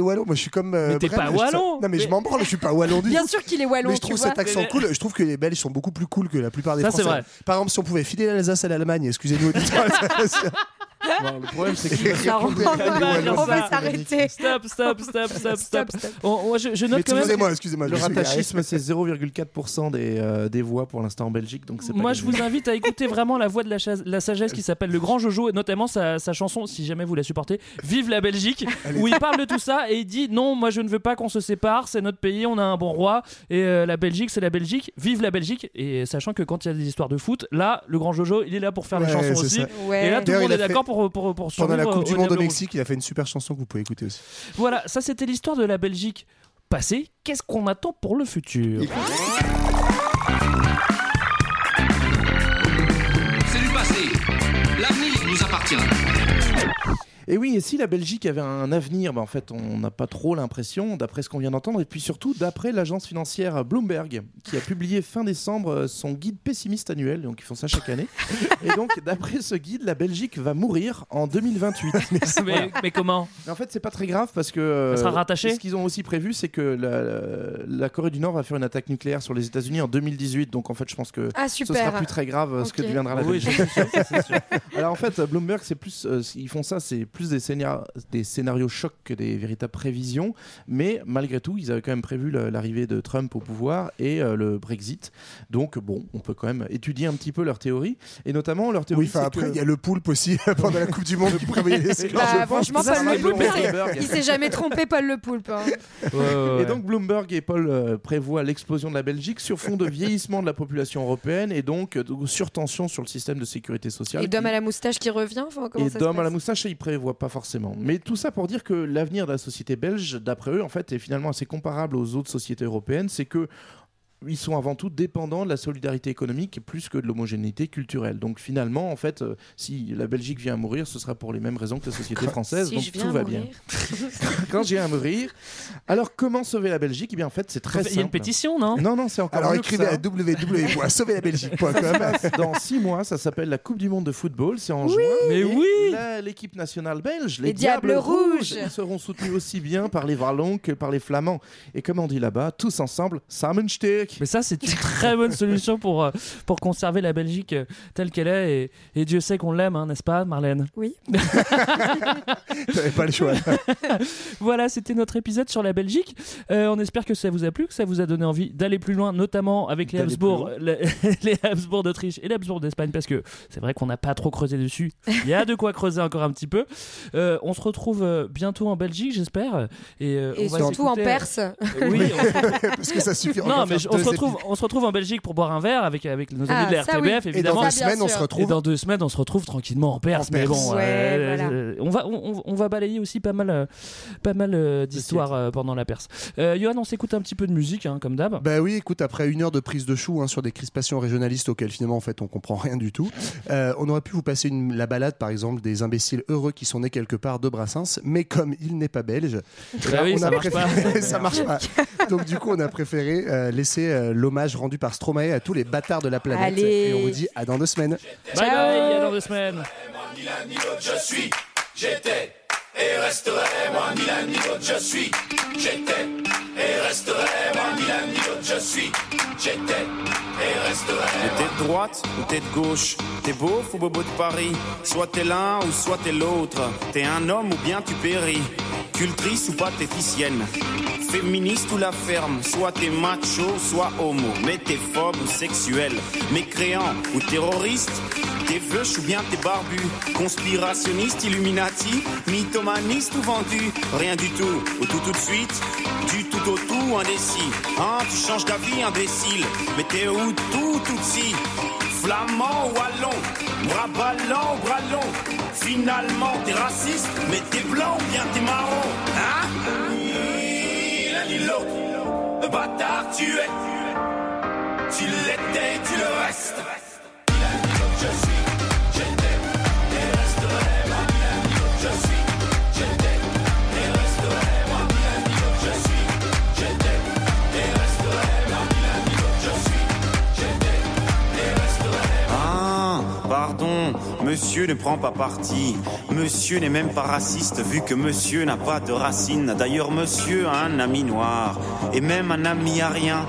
Wallons. Moi, je suis comme mais t'es Brel, pas wallon. Non, mais je m'en branle, je suis pas wallon du tout. Bien sûr qu'il est wallon. Mais je trouve cet accent cool. Je trouve que les Belges sont beaucoup plus cool que la plupart des Français. C'est vrai. Par exemple, si on pouvait filer l'Alsace à l'Allemagne, excusez-nous. Bon, le problème, c'est qu'il on va s'arrêter. Stop. Je note quand même. Excusez-moi. Le rattachisme, c'est 0,4% des voix pour l'instant en Belgique, donc c'est pas. Moi, je vous invite à écouter vraiment la voix de la sagesse qui s'appelle Le Grand Jojo, et notamment sa chanson, si jamais vous la supportez, Vive la Belgique, où il parle de tout ça et il dit non, moi je ne veux pas qu'on se sépare, c'est notre pays, on a un bon roi et la Belgique, c'est la Belgique, vive la Belgique. Et sachant que quand il y a des histoires de foot, là, Le Grand Jojo, il est là pour faire les chansons aussi. Et là, tout le monde est d'accord pour survivre. Pendant la Coupe du Monde au Mexique, il a fait une super chanson que vous pouvez écouter aussi. Voilà, ça c'était l'histoire de la Belgique passée. Qu'est-ce qu'on attend pour le futur ? C'est du passé. L'avenir nous appartient. Et oui, et si la Belgique avait un avenir, bah en fait, on n'a pas trop l'impression, d'après ce qu'on vient d'entendre, et puis surtout d'après l'agence financière Bloomberg, qui a publié fin décembre son guide pessimiste annuel, donc ils font ça chaque année. Et donc, d'après ce guide, la Belgique va mourir en 2028. Mais comment ? En fait, c'est pas très grave parce que sera rattaché. Ce qu'ils ont aussi prévu, c'est que la Corée du Nord va faire une attaque nucléaire sur les États-Unis en 2018. Donc, en fait, je pense que ce sera plus très grave ce que deviendra la Belgique. Oui, c'est sûr. Alors, en fait, Bloomberg, c'est plus, ils font ça, c'est plus des scénarios chocs que des véritables prévisions. Mais malgré tout, ils avaient quand même prévu l'arrivée de Trump au pouvoir et le Brexit. Donc, bon, on peut quand même étudier un petit peu leur théorie. Et notamment, leur théorie. Oui, enfin, après, il y a le poulpe aussi pendant la Coupe du Monde qui prévoyait les scores. Bah, franchement, Paul Le Poulpe, il s'est jamais trompé, Paul Le Poulpe. Hein. Et donc, Bloomberg et Paul prévoient l'explosion de la Belgique sur fond de vieillissement de la population européenne et donc surtension sur le système de sécurité sociale. Et d'homme à la moustache qui revient. Et d'homme à la moustache, ils prévoient pas forcément. Mais tout ça pour dire que l'avenir de la société belge, d'après eux, en fait, est finalement assez comparable aux autres sociétés européennes. C'est que ils sont avant tout dépendants de la solidarité économique plus que de l'homogénéité culturelle. Donc finalement, en fait, si la Belgique vient à mourir, ce sera pour les mêmes raisons que la société française. Si donc tout va bien. Quand je viens à mourir. Alors comment sauver la Belgique ? Eh bien en fait, c'est très simple. Il y a une pétition, non ? Non, c'est encore. Alors écrivez à www.sauverlabelgique.com. Dans 6 mois, ça s'appelle la Coupe du Monde de football. C'est en juin. Mais oui. L'équipe nationale belge, les Diables Rouges, seront soutenus aussi bien par les Wallons que par les Flamands. Et comme on dit là-bas, tous ensemble, Samensteek. Mais ça, c'est une très bonne solution pour conserver la Belgique telle qu'elle est. Et Dieu sait qu'on l'aime, hein, n'est-ce pas, Marlène ? Oui. T'avais pas le choix. Voilà, c'était notre épisode sur la Belgique. On espère que ça vous a plu, que ça vous a donné envie d'aller plus loin, notamment avec les Habsbourg d'Autriche et les Habsbourg d'Espagne, parce que c'est vrai qu'on n'a pas trop creusé dessus. Il y a de quoi creuser encore un petit peu. On se retrouve bientôt en Belgique, j'espère. Et on surtout va en Perse. Oui. Parce que ça suffit. Non, mais on se retrouve en Belgique pour boire un verre avec nos amis de la RTBF, oui. Évidemment. Et dans deux semaines, on se retrouve tranquillement en Perse. Mais bon, voilà. on va balayer aussi pas mal d'histoires pendant la Perse. Johan, on s'écoute un petit peu de musique, hein, comme d'hab. Bah oui, écoute, après 1 heure de prise de chou, hein, sur des crispations régionalistes auxquelles finalement, en fait, on comprend rien du tout. On aurait pu vous passer la balade, par exemple, des imbéciles heureux qui sont nés quelque part de Brassens, mais comme il n'est pas belge, ça marche pas. Donc du coup, on a préféré laisser l'hommage rendu par Stromae à tous les bâtards de la planète. Allez. Et on vous dit à dans 2 semaines. Bye bye, à dans 2 semaines. Ni l'un ni l'autre je suis, j'étais et resterai. Moi ni l'un ni l'autre je suis, j'étais et resterai. Moi ni l'un ni l'autre je suis, j'étais et resterai. T'es de droite ou t'es de gauche, t'es beau ou bobo de Paris. Soit t'es l'un ou soit t'es l'autre. T'es un homme ou bien tu péris. Cultrice ou pathéticienne, féministe ou la ferme, soit t'es macho, soit homo, mais t'es phobe ou sexuel, mécréant ou terroriste, t'es veuche ou bien t'es barbu, conspirationniste, illuminati, mythomaniste ou vendu, rien du tout, ou tout de suite, du tout au tout, indécis, hein, tu changes d'avis, imbécile, mais t'es où tout si, flamand ou wallon, bras ballant ou bras long, finalement t'es raciste, mais t'es blanc ou bien t'es marron, hein? Ni l'un ni l'autre, le bâtard tu es, tu l'étais et tu le restes. Ni l'un ni l'autre je suis, j'étais et resterai. Moi ni l'un ni l'autre je suis, j'étais et resterai. Moi ni l'un ni l'autre je suis, j'étais et resterai. Moi ni l'un ni l'autre je suis, j'étais et resterai. Ah, pardon. Monsieur ne prend pas parti, monsieur n'est même pas raciste vu que monsieur n'a pas de racines. D'ailleurs monsieur a un ami noir et même un ami à rien.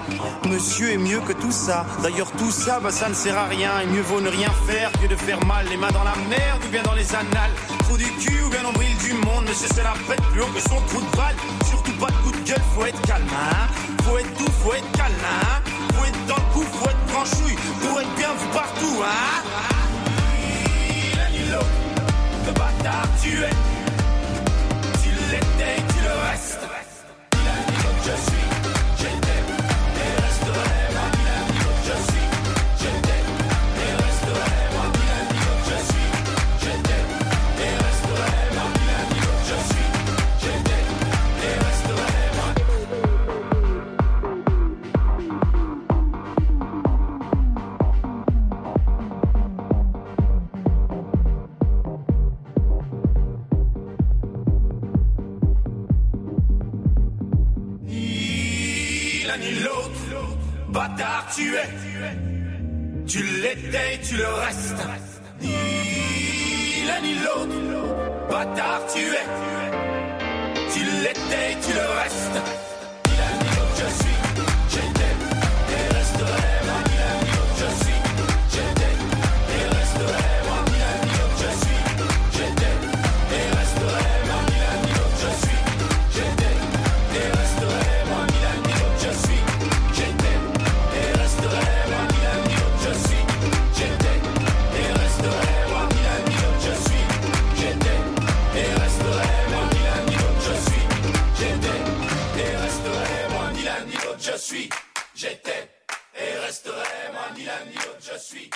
Monsieur est mieux que tout ça, d'ailleurs tout ça bah ça ne sert à rien. Et mieux vaut ne rien faire que de faire mal. Les mains dans la merde ou bien dans les annales. Trou du cul ou bien nombril du monde. Monsieur se la pète plus haut que son trou de balle. Surtout pas de coup de gueule, faut être calme, hein. Faut être doux, faut être calme, hein. Faut être dans le coup, faut être franchouille, pour être bien vu partout, hein. Le bâtard tu es, tu l'étais, tu le restes. Ni l'un ni l'autre je suis, j'étais et resterai. Moi ni l'un ni l'autre je suis, j'étais et resterai. Moi ni l'un ni l'autre je suis, j'étais et resterai. Moi ni l'un ni l'autre je suis, j'étais et resterai. ni l'autre, bâtard tu es, tu l'étais et tu le restes. Ni l'un ni l'autre, bâtard tu es, tu l'étais et tu le restes. Ni l'un ni l'autre je suis. J'étais et resterai, moi ni l'un ni l'autre je suis.